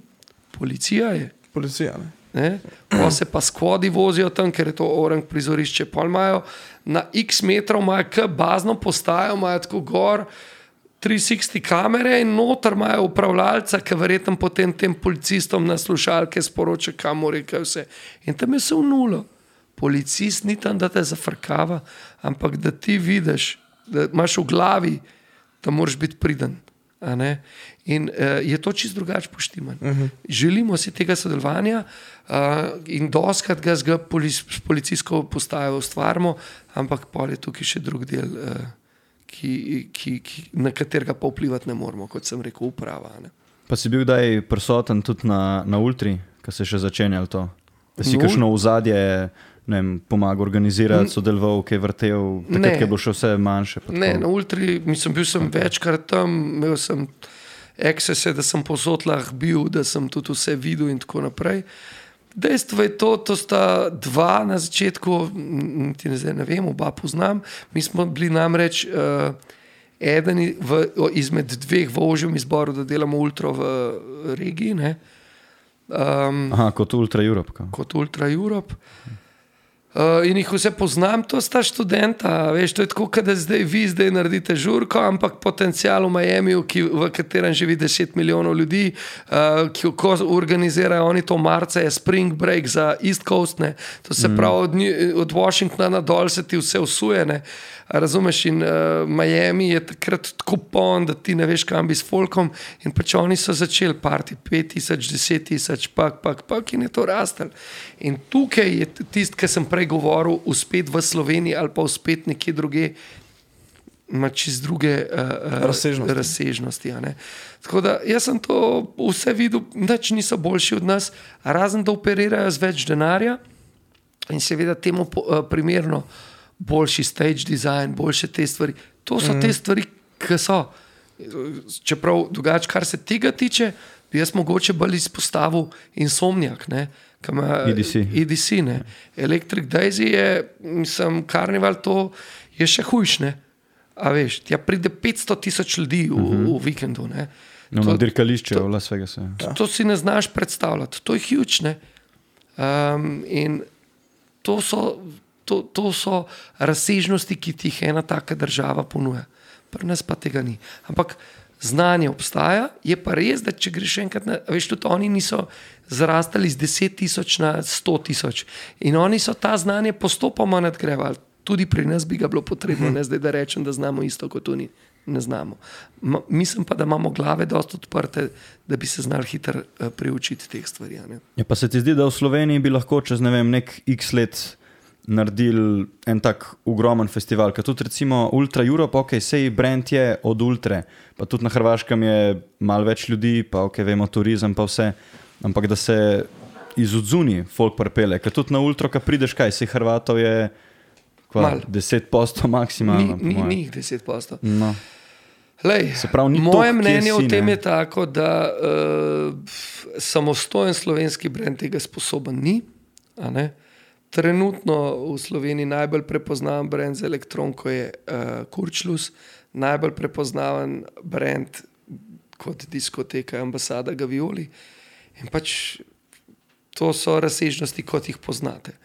Policija je. Policija, ne. Ne? Pa se pa skvodi vozijo tam, ker je to orang prizorišče. Pol imajo na x metrov, imajo k bazno postajo, imajo tako gor, tristo šestdeset kamere in noter imajo upravljalca, ki verjetno potem tem policistom na slušalke sporoča, kam rekajo vse. In tam je se v nulo. Policist ni tam, da te zafrkava, ampak da ti vidiš, da imaš v glavi, da moraš biti priden. A ne? In uh, je to čist drugač poštiman. Uh-huh. Želimo si tega sodelovanja uh, in doskrat ga z polic- policijsko postajo ustvarimo, ampak pol je tukaj še drug del uh, Ki, ki, ki, na katerega pa vplivati ne moramo, kot sem rekel, uprava. Ne? Pa si bil kdaj prisoten tudi na, na Ultri, ko se še začenjal to? Da si no, kakšno ozadje pomagal organizirati, sodeloval, kaj vrtev, takrat, kaj bo še vse manjše? Ne, na Ultri mislim, bil sem okay. večkrat tam, imel sem eksese, da sem po zotlah bil, da sem tudi vse videl in tako naprej. Dejstvo je to, to sta dva na začetku, ti ne zdaj ne vem, oba poznam. Mi smo bili namreč uh, eden v, izmed dveh v ožjem izboru, da delamo ultro v regiji. Ne? Um, Aha, kot Ultra Europe. Ka. Kot Ultra Europe. Uh, in jih vse poznam, to sta študenta, veš, to je tako, kada zdaj vi zdaj naredite žurko, ampak potencial v Miamiju, ki, v katerem živi deset milijonov ljudi, uh, ki ko organizirajo oni to marca, je spring break za East Coast, ne, to se mm. pravi od, od Washingtona nadol se ti vse usuje, ne, razumeš, in uh, Miami je takrat tako poln, da ti ne veš, kam bi s folkom, in pač oni so začeli parti pet tisoč, deset tisoč, pak, pak, pak, in je to rastel. In tukaj je tist, ki sem prej govoril, uspet v Sloveniji ali pa uspet nekje druge, ima čist druge uh, razsežnosti. razsežnosti a ne? Tako da, jaz sem to vse videl, nič niso boljši od nas, razen da operirajo z več denarja in seveda temu po, uh, primerno boljši stage design, boljše te stvari. To so mm. te stvari, ki so. Čeprav drugače, kar se tega tiče, bi jaz mogoče bolj izpostavil Insomniak, ne, kama, E D C, ne. Electric Daisy je, mislim, Karnival, to je še hujš, ne. A veš, tja pride petsto tisoč ljudi v, uh-huh. v vikendu, ne. No, to, na dirkališče v Las Vegasu. To, to si ne znaš predstavljati. To je huge, ne. Um, in to so, to, to so razsežnosti, ki ti jih ena taka država ponuja. Pri nas pa tega ni. Ampak znanje obstaja, je pa res, da če greš enkrat, na, veš, tudi oni niso zrastali z deset tisoč na sto tisoč. In oni so ta znanje postopoma nadgrevali. Tudi pri nas bi ga bilo potrebno, ne zdaj, da rečem, da znamo isto kot oni. Ne znamo. Ma, mislim pa, da imamo glave dosti odprte, da bi se znali hitro uh, priučiti teh stvari. Ne? Ja, pa se ti zdi, da v Sloveniji bi lahko čez ne vem, nek x let naredil en tak ogromen festival, ker tudi recimo Ultra Europe, ok, sej brand je od Ultre, pa tudi na Hrvaškem je malo več ljudi, pa ok, vemo, turizem pa vse, ampak da se iz odzuni folk pripelje, ker tudi na Ultro, ka prideš kaj, sej Hrvatov je deset odstotkov maksimalno. Ni, ni jih deset odstotkov. No. Lej, pravi, moje mnenje o tem je tako, da uh, samostojen slovenski brand tega sposoben ni. A ne? Trenutno v Sloveniji najbolj prepoznavan brand z elektronko je uh, Kurčlus, najbolj prepoznavan brand kot diskoteka Ambasada Gavioli. In pač to so razsežnosti, kot jih poznate.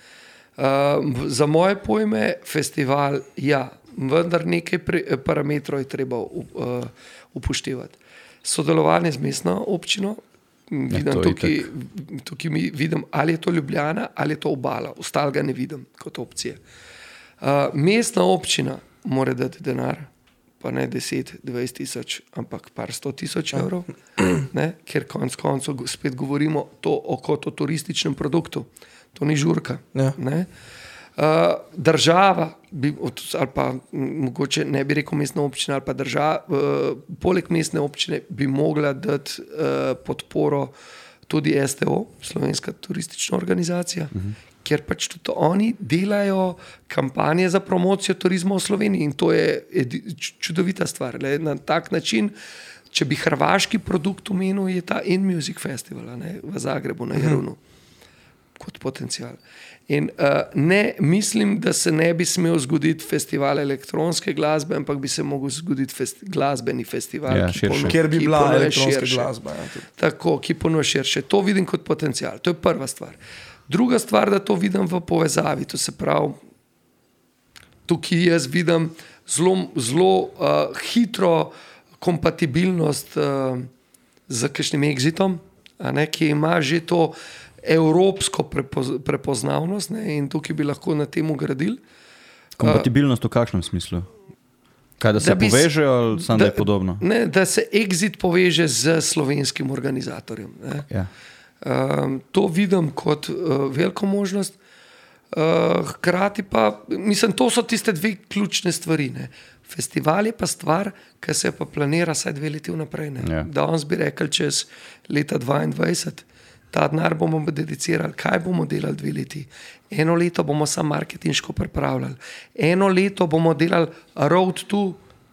Uh, za moje pojme festival, ja, vendar nekaj pri, parametrov je treba up, uh, upoštevati. Sodelovanje z mestno občino, vidim, ja, tukaj, tukaj mi vidim, ali je to Ljubljana, ali je to obala, ostalega ne vidim kot opcije. Uh, mestna občina mora dati denar, pa ne deset, dvajset tisoč, ampak par sto tisoč evrov, ne, ker konc koncu spet govorimo to o, kot o turističnem produktu. To ni žurka. Ja. Ne? Uh, država, bi, ali pa mogoče ne bi rekel mestna občina, ali pa država, uh, poleg mestne občine bi mogla dati uh, podporo tudi S T O, Slovenska turistična organizacija, uh-huh. kjer pač tudi oni delajo kampanje za promocijo turizma v Sloveniji in to je edi, čudovita stvar. Le, na tak način, če bi hrvaški produkt omenil, je ta In Music Festival, ne, v Zagrebu na Jarunu. Uh-huh. kot potencial. In uh, ne, mislim, da se ne bi smel zgoditi festival elektronske glasbe, ampak bi se mogel zgoditi festi- glasbeni festival, ja, ki ponuja, kjer bi bila elektronska širše. Glasba. Ja, tako, ki ponuja širše. To vidim kot potencial. To je prva stvar. Druga stvar, da to vidim v povezavi, to se pravi, tukaj jaz vidim zelo, zelo uh, hitro kompatibilnost uh, z kakšnim exitom, a ne, ki ima že to evropsko prepoz- prepoznavnost, ne, in tukaj bi lahko na temu gradili. Kompatibilnost v kakšnem smislu? Kaj, da se da bi, povežejo ali sam da, da je podobno? Ne, da se exit poveže z slovenskim organizatorjem. Ne. Ja. Um, to vidim kot uh, veliko možnost. Uh, hkrati pa, mislim, to so tiste dve ključne stvari. Ne. Festival je pa stvar, ki se pa planira saj dve leti vnaprej. Ja. Da on bi rekel čez leta dvaindvajset, ta denar bomo dedicirali, kaj bomo delali dve leti. Eno leto bomo samo marketinško pripravljali. Eno leto bomo delali road to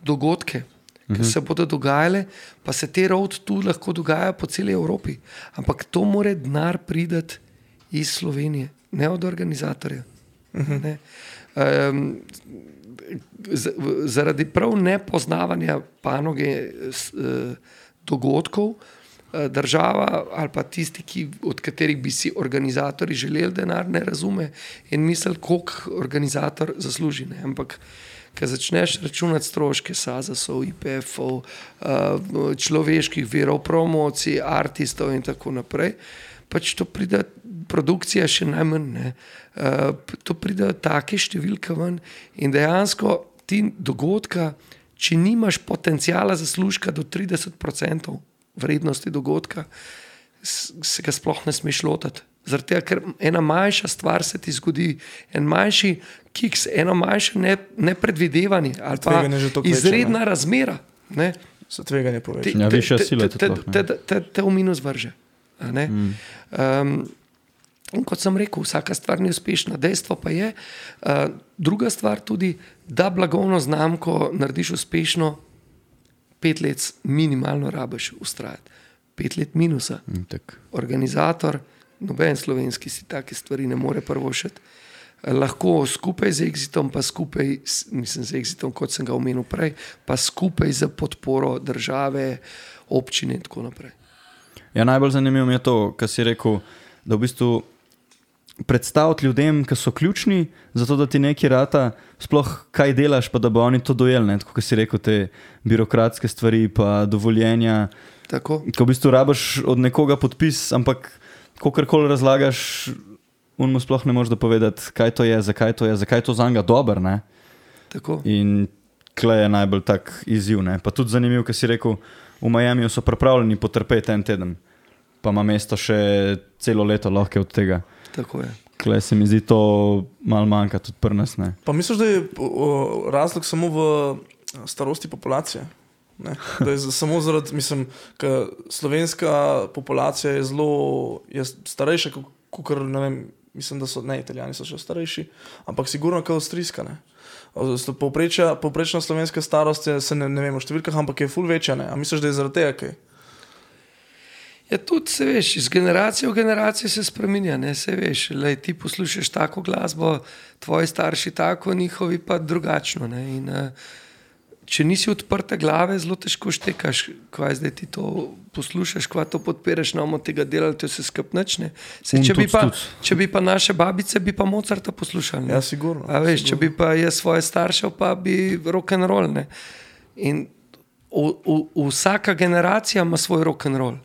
dogodke, mm-hmm. ki se bodo dogajale, pa se te road to lahko dogajajo po celi Evropi. Ampak to mora denar priti iz Slovenije, ne od organizatorja. Mm-hmm. Ne. Um, z, zaradi prav nepoznavanja panoge uh, dogodkov, država ali pa tisti, ki, od katerih bi si organizatori želeli denar, ne razume in misli, koliko organizator zasluži. Ne? Ampak, ko začneš računati stroške SAZAS-ov, I P F-ov, človeških virov, promocij, artistov in tako naprej, pač to pride produkcija še najmanj. Ne? To pride take številke ven in dejansko ti dogodka, če nimaš potencijala zaslužka do trideset odstotkov, vrednosti dogodka, se ga sploh ne smeš lotati. Zaradi tega, ker ena manjša stvar se ti zgodi, en manjši kiks, eno manjše ne, nepredvidevanje ali pa izredna večne, razmera. Ne? Se tveganje povečne. Ja, višja sila te to. Te, te, te, te v minus vrže. A ne? Mm. Um, In kot sem rekel, vsaka stvar ni uspešna. Dejstvo pa je, uh, druga stvar tudi, da blagovno znamko narediš uspešno, pet let minimalno rabiš ustrajati. pet let minusa. Tak. Organizator, noben slovenski si take stvari ne more prvošiti. Lahko skupaj z Exitom, pa skupaj, mislim z Exitom, kot sem ga omenil prej, pa skupaj za podporo države, občine in tako naprej. Ja, najbolj zanimivo je to, kar si rekel, da v bistvu predstaviti ljudem, ki so ključni, zato da ti nekaj rata, sploh kaj delaš, pa da bo oni to dojeli, ne? Tako, kot si rekel, te birokratske stvari, pa dovoljenja. Tako. Ko v bistvu rabiš od nekoga podpis, ampak kakorkoli razlagaš, on mu sploh ne moreš da povedati, kaj to je, zakaj to je, zakaj je to zanga dober, ne? Tako. In kle je najbolj tak izziv, ne? Pa tudi zanimiv, ko si rekel, v Miamiju so pripravljeni potrpeti en teden, pa ima mesto še celo leto lahko od tega. Tako je. Kle se mi zdi to malo manjka tudi pri nas, ne? Pa misliš, da je razlog samo v starosti populacije? Ne? Da je samo zaradi, mislim, ka slovenska populacija je zelo je starejša, kakor, ne vem, mislim, da so, ne, Italijani so še starejši, ampak sigurno kao avstrijska, ne? Povprečja, povprečna slovenska starost je, se ne, ne vem, o številkah, ampak je ful večja, ne? A misliš, da je zaradi tega kaj? Ja, tudi se veš, iz generacije v generacije se spreminja, ne, se veš, lej, ti poslušaš tako glasbo, tvoji starši tako, njihovi pa drugačno, ne, in če nisi odprta glave, zelo težko štekaš, kvaj zdaj ti to poslušaš, kvaj to podpiraš, namo tega delali, to se skapnač, ne. Se, če, bi pa, če bi pa naše babice, bi pa Mozarta poslušali, ne. Ja, sigurno. A veš, sigurno. Če bi pa jaz svoje staršev, pa bi rock'n'roll, ne. In v, v, vsaka generacija ima svoj rock'n'roll.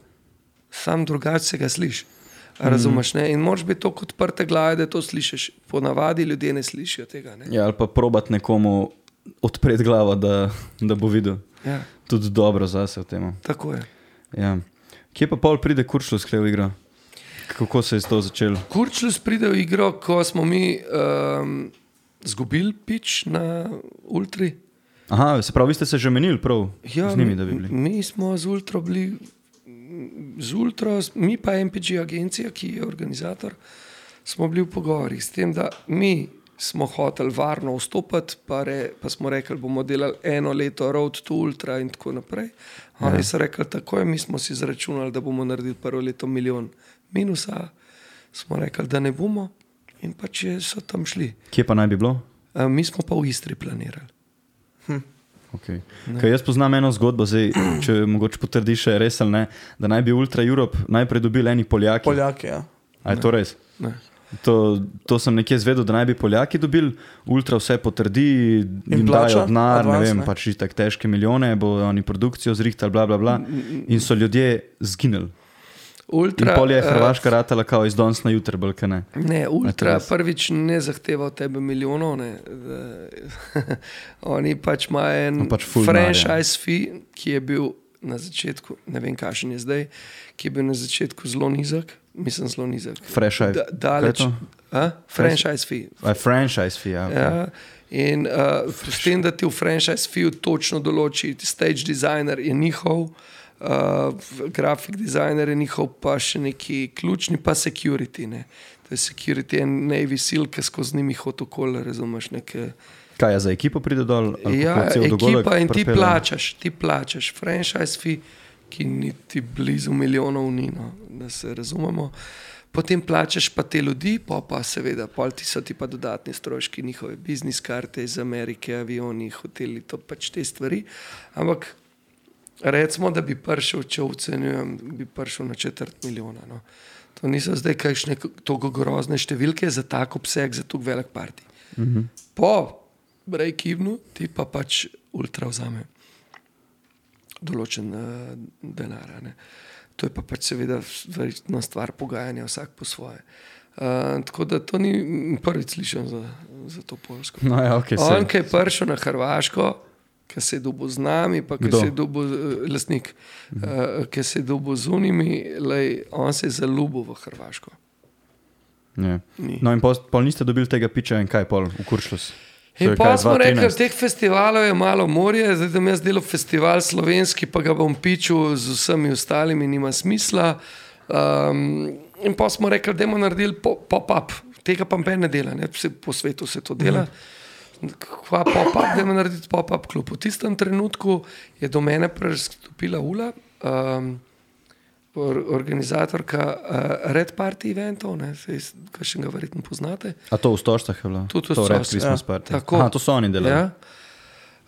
Sam drugače se ga sliš, razumeš, ne? In moraš biti to kot prte glave, da to slišiš. Ponavadi ljudje ne slišijo tega, ne? Ja, ali pa probat nekomu odpreti glavo, da, da bo videl. Ja. Tudi dobro zase v temu. Tako je. Ja. Kje pa pol pride Kurčlus v igro? Kako se je s to začelo? Kurčlus pride v igro, ko smo mi um, zgubili pič na Ultri. Aha, se pravi, vi ste se že menili prav ja, z njimi, da bi bili. Mi smo z Ultro bili... Z Ultro, mi pa M P G agencija, ki je organizator, smo bili v pogovorih s tem, da mi smo hoteli varno vstopati, pa, re, pa smo rekli, bomo delali eno leto road to Ultra in tako naprej. Oni so rekli takoj, mi smo si zračunali, da bomo naredili prvo leto milijon minusa, smo rekli, da ne bomo in pa če so tam šli. Kje pa naj bi bilo? A, mi smo pa v Istri planirali. Hm. Okay. Kaj jaz poznam eno zgodbo, zdaj, če mogoče potrdiš, je res ali ne, da naj bi Ultra Europe najprej dobili eni Poljaki. Poljaki, ja. A je ne. To res? Ne. To, to sem nekje zvedel, da naj bi Poljaki dobili, Ultra vse potrdi, jim dajo denar, ne vem, ne. Pač itak težke milijone, bo oni produkcijo zrihtali, bla, bla, bla, in so ljudje zginili. Ultra, in pol je Hrvaška uh, ratala kao iz danes na jutr, bolj kaj ne. Ne, Ultra ne prvič ne zahteva od tebe milijonov, ne. Oni pač imajo en pač franchise fee, ki je bil na začetku, ne vem kakšen je zdaj, ki je bil na začetku zelo nizak, mislim zelo nizak. Franchise, da, daleč, a? Franchise fee. A franchise fee, ja. Okay. Ja. In uh, s tem, da ti v franchise fee točno določi, stage designer je njihov, Uh, grafik dizajner je njihov pa še neki ključni, pa security, ne. To je security, en Navy Seal, ki skozi njimi hod okoli, razumeš, neke... Kaj, ja za ekipo pride dol? Ja, ekipa in ti plačaš, ti plačaš. Franchise fee, ki niti blizu milijonov ni, no, da se razumemo. Potem plačaš pa te ljudi, pa pa seveda, pol ti so ti pa dodatni stroški, njihove biznis karte iz Amerike, avioni, hoteli, to pač te stvari. Ampak recimo, da bi prišel, če ocenjujem, bi prišel na četrt milijona. No. To niso zdaj kakšne toliko grozne številke za tak obseg, za toliko velik parti. Mm-hmm. Po break-evenu ti pa pač Ultra vzame določen uh, denar. Ne. To je pa pač seveda verjetno stvar pogajanja, vsak po svoje. Uh, tako da to ni prvič slišen za, za to Poljsko. No, ja, okay, on, ki je prišel na Hrvaško, ki se je dobil z nami, pa ki se je dobil lastnik, uh, ki se je dobil z unimi, lej, on se je zaljubil v Hrvaško. Ne. No in pol, pol niste dobili tega piča in kaj pol v Kurčlus? In pol smo rekli, teh festivalov je malo morje, zdaj da mi jaz delal festival slovenski, pa ga bom pičil z vsemi ostalimi, nima smisla. Um, in pol smo rekli, da bomo naredili pop-up, tega pa mpe ne dela, ne? Po svetu se to dela. Mm. Kva pop-up, da ima narediti pop-up klub. V tistem trenutku je do mene pristopila Ula, um, organizatorka Red Party eventov, ne, kaj še ga verjetno poznate. A to v Stožcah je bila? Tudi v Stožcah, ja. To Red Christmas Party. Tako. Aha, to so oni delali. Ja.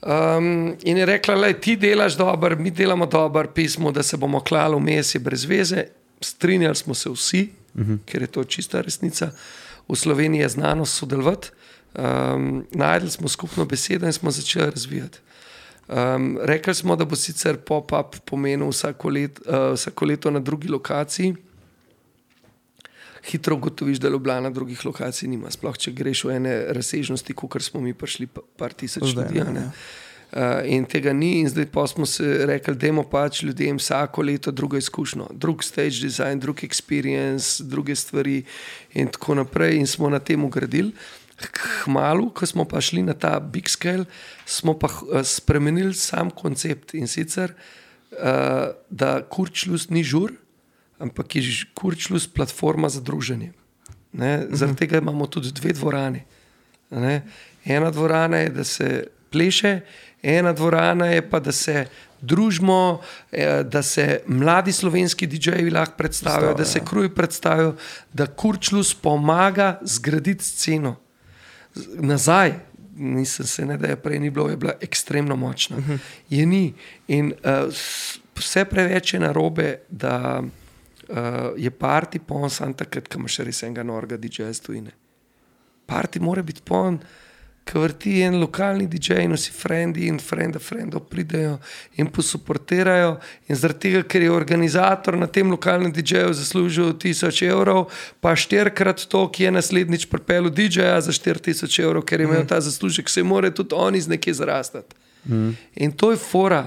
Um, in je rekla, lej, ti delaš dober, mi delamo dober, pismo, da se bomo klali vmes, je brez veze. Strinjali smo se vsi, uh-huh. ker je to čista resnica. V Sloveniji je znano sodelovati. Um, najdeli smo skupno besedo in smo začeli razvijati. Um, rekli smo, da bo sicer pop-up pomenil vsako, let, uh, vsako leto na drugi lokaciji. Hitro ugotoviš, da Ljubljana drugih lokacij nima. Sploh, če greš v ene razsežnosti, kakor smo mi prišli par tisoč ljudi. Uh, in tega ni. In zdaj pa smo se rekli, dajmo pač ljudem vsako leto drugo izkušnjo. Drug stage design, drug experience, druge stvari in tako naprej. In smo na tem ugradili. Hmalu, ko smo pa šli na ta big scale, smo pa spremenili sam koncept. In sicer, uh, da Kurčlus ni žur, ampak je Kurčlus platforma za druženje. Ne? Zaradi tega imamo tudi dve dvorane. Ne? Ena dvorana je, da se pleše, ena dvorana je pa, da se družimo, da se mladi slovenski didžeji lahko predstavijo, da se kruji predstavijo, da Kurčlus pomaga zgraditi sceno. Nazaj, nisem se ne, da je prej ni bilo, je bila ekstremno močna. Uh-huh. Je ni. In uh, vse preveč je narobe, da uh, je party pon sam takrat, ko imaš res enega norga didžeja z tujine. Party mora biti pon, ko vrti en lokalni didžej in vsi frendi in frenda frendo pridejo in posuportirajo in zaradi tega, ker je organizator na tem lokalnem didžeju zaslužil tisoč evrov, pa štirikrat to, ki je naslednjič pripelil didžeja za štiri tisoč evrov, ker je imel ta zaslužek, se more tudi oni iz nekje zrastati. Mm. In to je fora.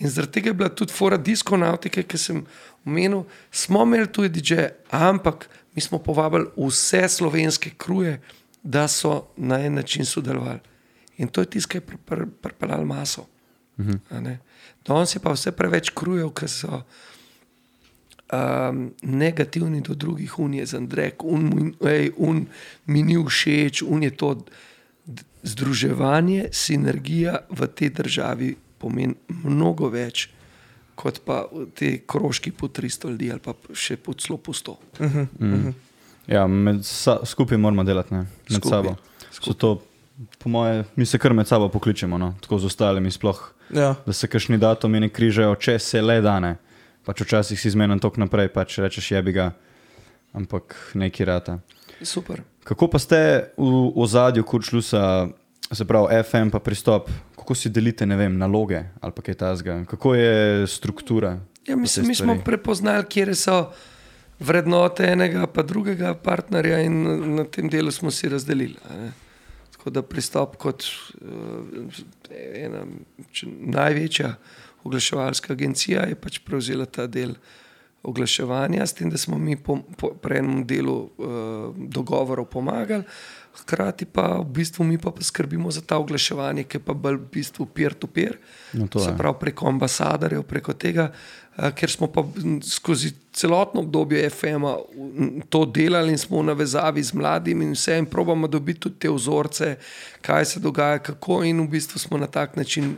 In zaradi tega je bila tudi fora Diskonautike, ki sem omenil, smo imeli tudi didžeje, ampak mi smo povabili vse slovenske kruje, da so na en način sodelovali. In to je tisto, ki je pripeljalo maso. Mm-hmm. Danes je pa vse preveč krujev, ki so um, negativni do drugih. Un je zandrek, un, ej, un mi ni všeč, un je to združevanje, sinergija v tej državi pomeni mnogo več, kot pa te krožki po tristo ljudi ali pa še po celo po sto. Mm-hmm. Mm-hmm. Ja, med sa- skupaj moramo delati, ne? Med skupi, sabo. So to, po moje, mi se kar med sabo pokličemo, no? Tako z ostalimi sploh, ja. Da se kakšni datumi ne križajo, če se le dane. Pač včasih si zmenim tok naprej, pač rečeš jebi ga, ampak neki rata. Super. Kako pa ste v ozadju Kurčlusa, se pravi F M pa pristop, kako si delite, ne vem, naloge ali pa kaj tazga? Kako je struktura? Ja, mislim, mi smo prepoznali, kjer so vrednote enega pa drugega partnerja in na, na tem delu smo si razdelili. Ne? Tako da pristop kot uh, ena če, največja oglaševalska agencija je pač prevzela ta del oglaševanja, s tem, da smo mi po, po, po enem delu uh, dogovorov pomagali, hkrati pa v bistvu mi pa skrbimo za ta oglaševanje, ki pa bolj v bistvu peer-to-peer, no se pravi preko ambasadorjev, preko tega, ker smo pa skozi celotno obdobje F M-a to delali in smo v navezavi z mladimi in vse in probamo dobiti tudi te vzorce, kaj se dogaja, kako in v bistvu smo na tak način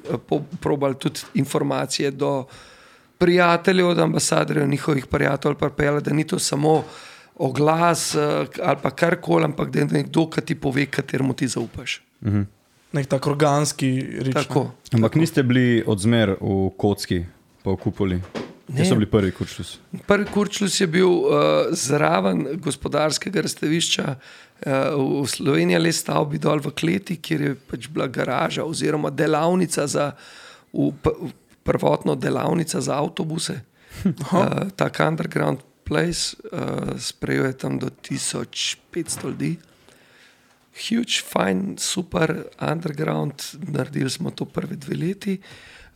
probali tudi informacije do prijateljev, od ambasadorjev, njihovih prijateljev, pripela, da ni to samo oglas ali pa karkoli, ampak da je nekdo, ki ti pove, kateremu ti zaupaš. Mhm. Nek tak organski rič. Tako. Ampak niste bili odzmer v Kocki pa v Kupoli? Kje so bili prvi Kurčlus? Prvi Kurčlus je bil uh, zraven gospodarskega razstavišča uh, v Sloveniji le stavbi dol v kleti, kjer je pač bila garaža oziroma delavnica za v, prvotno delavnica za avtobuse. uh, tak underground place, uh, sprejel je tam do tisoč petsto ljudi. Huge, fine, super, underground, naredili smo to prve dve leti.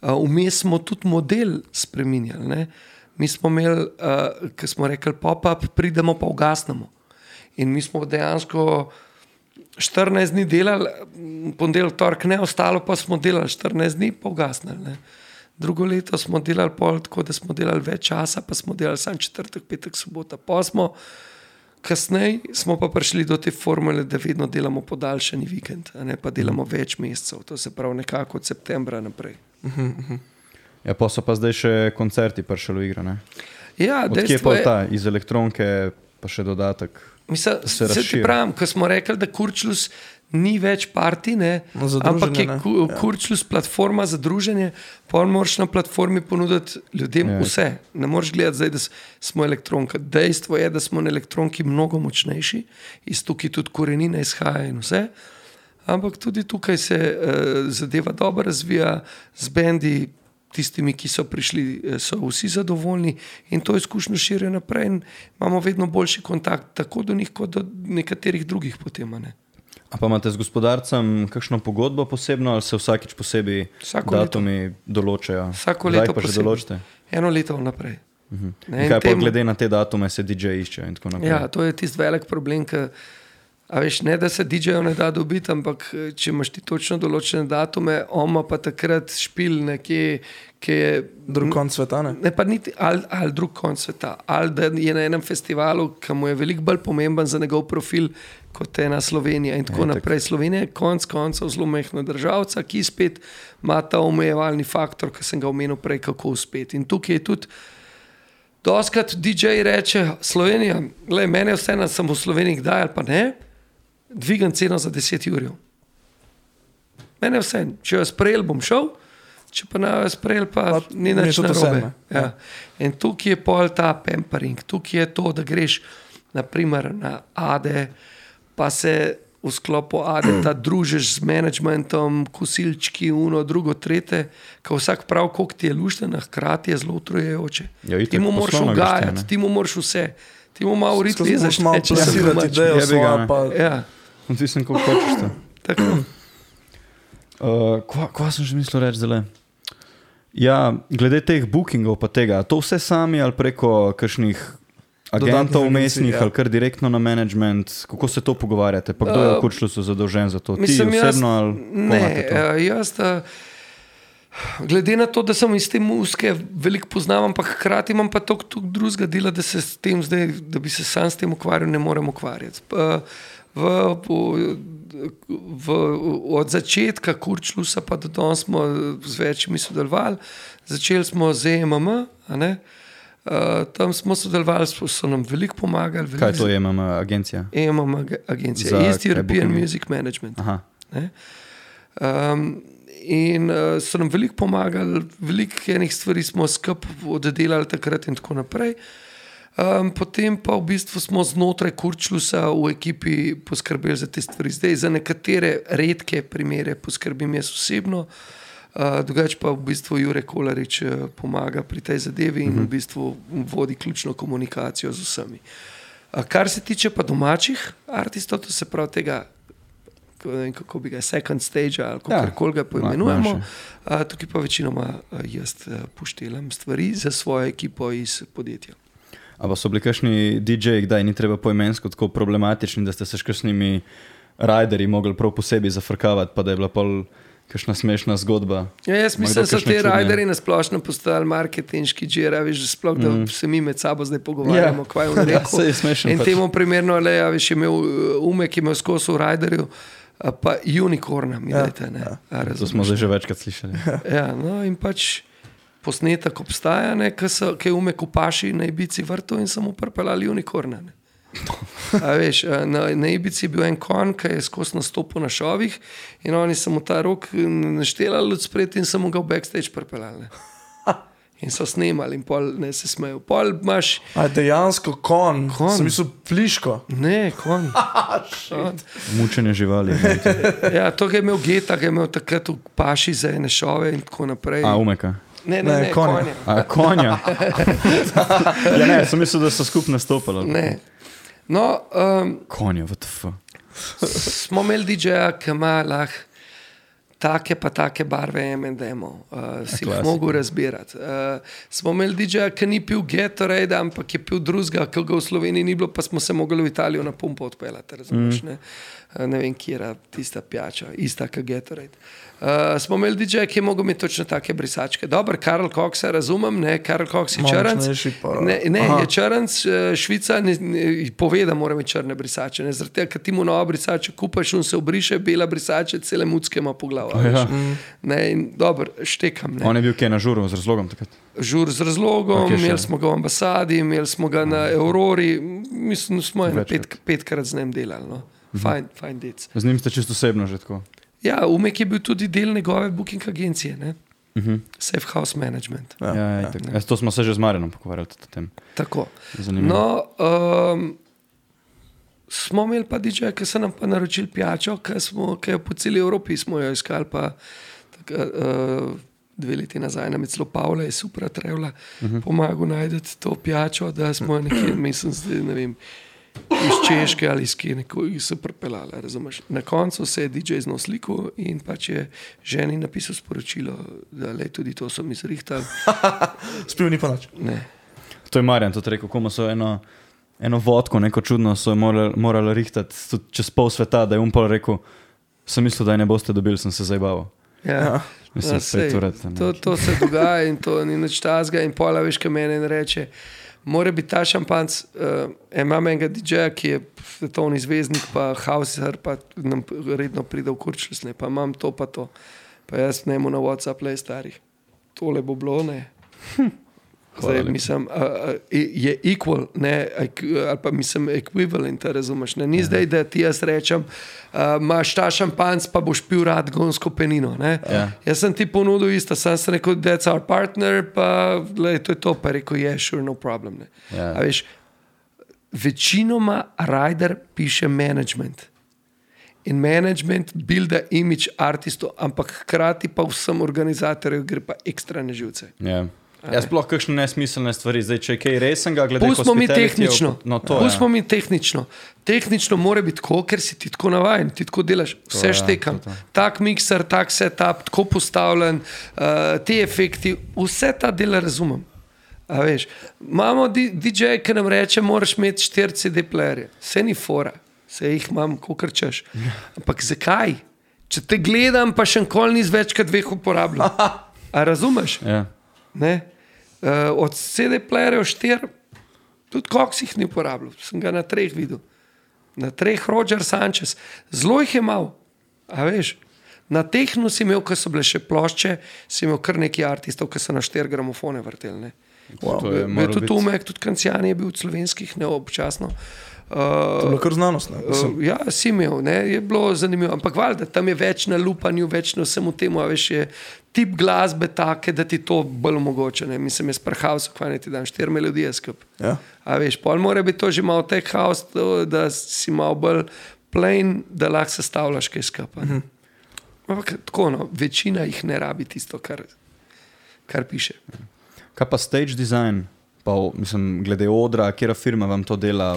Vmes uh, smo tudi model spreminjali. Ne? Mi smo imeli, uh, ko smo rekli pop-up, pridemo pa ugasnemo. In mi smo dejansko štirinajst dni delali, ponedeljek, torek ne, ostalo pa smo delali štirinajst dni pa ugasnili. Ne? Drugo leto smo delali pol tako, da smo delali več časa, pa smo delali sam četrtek, petek, sobota. Pa smo, kasneje smo pa prišli do te formule, da vedno delamo podaljšani vikend, a ne pa delamo več mesecev. To se pravi nekako od septembra naprej. Uh-huh, uh-huh. Ja, pa so pa zdaj še koncerti prišli v igro, ne? Ja, odkje pa je ta, iz elektronike pa še dodatek mislim, se razširi. Se ti pravim, ko smo rekli, da Kurčlus ni več party, ne, no, ampak je ku, ja. Kurčlus platforma za druženje, pa moraš na platformi ponuditi ljudem ja. Vse. Ne moreš gledati zdaj, da smo elektronka. Dejstvo je, da smo na elektronki mnogo močnejši, iz tukaj tudi korenina izhaja in vse. Ampak tudi tukaj se uh, zadeva dobro razvija z bendi, tistimi, ki so prišli, so vsi zadovoljni in to izkušnjo širijo naprej in imamo vedno boljši kontakt tako do njih kot do nekaterih drugih potem. Ne? A pa imate z gospodarcem kakšno pogodbo posebno ali se vsakič posebej vsako datumi leto določajo? Vsako leto posebej. Eno leto naprej. Uh-huh. Ne, kaj pa tem, glede na te datume se D J iščejo in tako naprej? Ja, to je tist velik problem, ki a veš, ne da se D J-ev ne da dobiti, ampak če imaš ti točno določene datume, on ima pa takrat špil nekje, ki je drug konc sveta, ne? Ne, pa niti, ali, ali drug konc sveta, ali da je na enem festivalu, ki mu je veliko bolj pomemben za njegov profil, kot je na Slovenija in tako je, naprej. Tak. Slovenija je konc koncev zelo mehna državca, ki spet ima ta omejevalni faktor, ki sem ga omenil prej, kako uspeti. In tukaj je tudi doskrat D J reče, Slovenija, glej, mene vse nas sem v Sloveniji kdaj ali pa ne, dvigam ceno za deset jurjev. Mene vse, če jo sprejel, bom šel, če pa ne jo sprejel, pa ni nič narobe. Ja. In tukaj je pol ta pampering, tukaj je to, da greš naprimer na Ade, pa se v sklopu Ade ta družiš z managementom, kosilčki, uno, drugo, trete, ko vsak prav, koliko ti je luštena, hkrati je zelo utrujejoče. Ja, ti mu moraš ugajati, ti mu moraš vse. Ti mu malo ritli zaš neče. Skozi moš malo plasirati idejo svoja, pa ja. Odvisen, koliko hočeš to. Tako. Uh, kva, kva sem že mislil reči zelo? Ja, glede teh bookingov pa tega, to vse sami ali preko kakšnih agentov mestnih ja. Ali kar direktno na management, kako se to pogovarjate? Pa kdo je v Kurčlusu zadolžen za to? Ti mislim, osebno jaz, ali pomate to? Ne, jaz da glede na to, da sem iz te muske veliko poznam, ampak hkrati imam pa toliko tuk drugega dela, da se s tem zdaj, da bi se sam s tem ukvarjal, ne morem ukvarjati. V, v, od začetka Kurčlusa pa do danes smo z večjimi sodelovali. Začeli smo z E M M, a ne? Tam smo sodelovali, so nam veliko pomagali. Veliko. Kaj je to E M M agencija? E M M agencija, za East European Music Management. Aha. Ne? Um, in uh, so nam veliko pomagali, veliko enih stvari smo skup oddelali takrat in tako naprej. Um, potem pa v bistvu smo znotraj Kurčlusa v ekipi poskrbeli za te stvari. Zdaj, za nekatere redke primere poskrbim jaz osebno, uh, drugače pa v bistvu Jure Kolarič pomaga pri tej zadevi in v bistvu vodi ključno komunikacijo z vsemi. Uh, kar se tiče pa domačih artistov, to se pravi tega kako bi ga second stage ali kakorkoli ga poimenujemo. A, tukaj pa večinoma jaz poštelam stvari za svojo ekipo iz podjetja. A pa so bili kakšni D J-ji, kdaj ni treba poimensko tako problematični, da ste se s kakšnimi riderji mogli prav posebej zafrkavati, pa da je bila pol kakšna smešna zgodba? Ja, jaz mislim, da so te riderji nasplošno postojali marketinški džera, veš, sploh, da mm. se mi med sabo zdaj pogovarjamo, yeah. kaj on rekel. Ja, smešen, in pač. Temu primerno, le, ja, veš, imel Umek, imel skozi v riderju, pa unikorna, mi ja, dajte, ne. Ja. A, to smo zdaj že večkrat slišali. Ja, no in pač posnetek obstaja, ne, ki je Umek v paši na Ibici vrtu in so mu prpeljali unikorna, ne. A veš, na, na Ibici je bil en kon, ki je skozi nastopil na šovih in oni so mu ta rok naštelali od spreti in so mu ga v backstage prpeljali, ne. In so snemali in pol, ne, se smejo. Pol imaš... A dejansko kon. Kon. Sem mislil pliško. Ne, kon. kon. Mučenje živali. Ja, to ga je imel Geta, ga je imel takrat v paši za ene šove in tako naprej. A Umeka? Ne, ne, ne, ne konja. konja. A konja? Ja ne, sem mislil, da so skupno stopali. Ne. No, um, konja, vtf. Smo imeli D J-ja, ki ima lahko take pa take barve em end emov. Uh, si jih mogel razbirati. Uh, smo imeli D J-ja, ki ni pil Gatorade, ampak je pil druzga, ki ga v Sloveniji ni bilo, pa smo se mogli v Italijo na pumpo odpeljati, razumeš, mm. ne? Uh, ne vem, kjera tista pijača, ista kot Gatorade. Uh, smo imeli D J-ja, ki je mogel imeti točno take brisačke. Dobar, Carl Coxa razumem, ne, Carl Cox je črnc. Ne, ne je črnc, Švica, ne, ne, poveda, mora imeti črne brisače, ne, zaradi tega, kad ti mu novo brisače kupaš, on se obriše, bela brisače, cele mucke ima po glavu. Ja. Ne, in dobro, štekam. Ne. On je bil kaj na žuru z razlogom takrat? Žur z razlogom, okay, imeli smo ga v ambasadi, imeli smo ga na Aurori, mislim, smo je pet, petkrat z njim delali. No. Fajn, mhm. fajn dec. Z njim ste čisto osebno že tako? Ja, Umek je bil tudi del njegove booking agencije, ne? Uh-huh. Safe House Management. Ja, ja, ja, ja. To smo se že z Marjanom pogovarjali o tem. Tako. Zanimivo. No, um, smo imeli pa D J-ja, ki so nam pa naročili pijačo, ki smo, ki jo po celi Evropi smo jo iskali, pa tak, uh, dve leti nazaj nam je celo Pavla iz Supra Trevla uh-huh. pomagal najdeti to pijačo, da smo nekje, mislim, zdaj, ne vem, iz Češke ali iz Kenekoj se pripeljala, razumeš. Na koncu se je D J znal sliko in pač je ženi napisal sporočilo, da le tudi to so mi zrihtali. Spil ni pa nač. Ne. To je Marjan to rekel, komu so eno, eno vodko, neko čudno so morali, morali rihtati čez pol sveta, da je umpol rekel, sem mislil, da je ne boste dobili, sem se zajbaval. Ja, mislim, ja sej, to, to, to se dogaja in to ni nič tazga in pola veš, kaj mene in reče, mora biti ta šampanc, uh, imam enega D J-ja, ki je svetovni zvezdnik, pa houser, pa nam redno pride v Kurčlus, ne, pa imam to, pa to. Pa jaz nemu na WhatsApp, le starih, tole bo bilo, ne. Hm. Zdaj, mislim, a, a, je equal, ne, a, ali pa mislim equivalent, razumeš, ne, ni zdaj, ja. Da ti jaz rečem, a, imaš ta šampanc, pa boš pil rad gonsko penino, ne. Ja. Jaz sem ti ponudil isto, sam sem rekel, that's our partner, pa le, to je to, pa rekel, yeah, sure, no problem, ne. Ja. A veš, večinoma rider piše management. In management builda image artistov, ampak hkrati pa vsem organizatorju gre pa ekstra na živce. Ja. Ja, sploh kakšne nesmiselne stvari. Zdaj, če je kaj resenga, glede hospitalitija... Pustimo mi tehnično. No, to, Pustimo ja. mi tehnično. Tehnično mora biti tako, ker si ti tako navajen, ti tako delaš, vse to, štekam. Ja, tak mikser, tak setup, tako postavljen, uh, te efekti, vse ta dela razumem. A veš, imamo di- D J, ki nam reče, moraš imeti štiri C D playerje. Vse ni fora, vse jih imam, kolikor češ. Ampak zakaj? Če te gledam, pa še nikoli nis več, kot dveh uporabljam. A razumeš? Ja. Ne? Uh, od C D playerjev štir, tudi Cox jih ni uporabljal, sem ga na treh videl. Na treh Roger Sanchez. Zelo jih je imel, a veš. Na tehnu si imel, ko so bile še plošče, si imel kar neki artistov, ki so na štir gramofone vrteli. Wow. To je bil tudi Umek, tudi Kancijan je bil od slovenskih, ne občasno. Uh, to je bilo kar znanost, ne? Uh, ja, si imel, ne, je bilo zanimivo. Ampak valjda, tam je več na lupanju, več na vsemu temu, a veš, je tip glasbe take, da ti to bolj omogoče, ne. Mislim, jaz prahal so, kva ne ti dan, štir melodije skup. Ja. A veš, pol mora biti to že malo tech house, da si malo bolj plain, da lahko sestavljaš kaj skup. Mhm. Ampak tako, no, večina jih ne rabi tisto, kar, kar piše. Kaj pa stage design? Pa, mislim, glede odra, kjera firma vam to dela,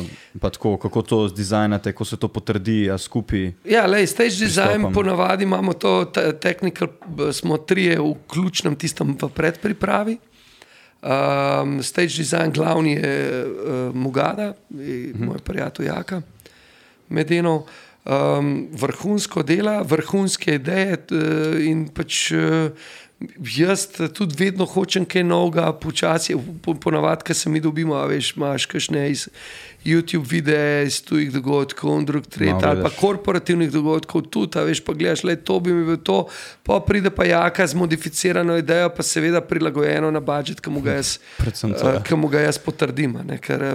pa tako, kako to dizajnate, ko se to potrdi, a skupaj... Ja, lej, stage pristopam. Design ponavadi imamo to, t- technical, smo trije v ključnem tistem v predpripravi. Um, stage design glavni je uh, Mugada, je uh-huh. moj prijatelj Jaka, Medenov. Um, vrhunsko dela, vrhunske ideje uh, in pač... Uh, jaz tudi vedno hočem kaj novega, počasi, ponavadi, ko se mi dobimo, a veš, imaš kakšne iz YouTube videe, iz tujih dogodkov, drug tret, ali pa korporativnih dogodkov tudi, a veš, pa gledaš, le, to bi mi bilo to, pa pride pa Jaka z modificirano idejo, pa seveda prilagojeno na budžet, ki mu ga jaz, jaz potrdim, ne, ker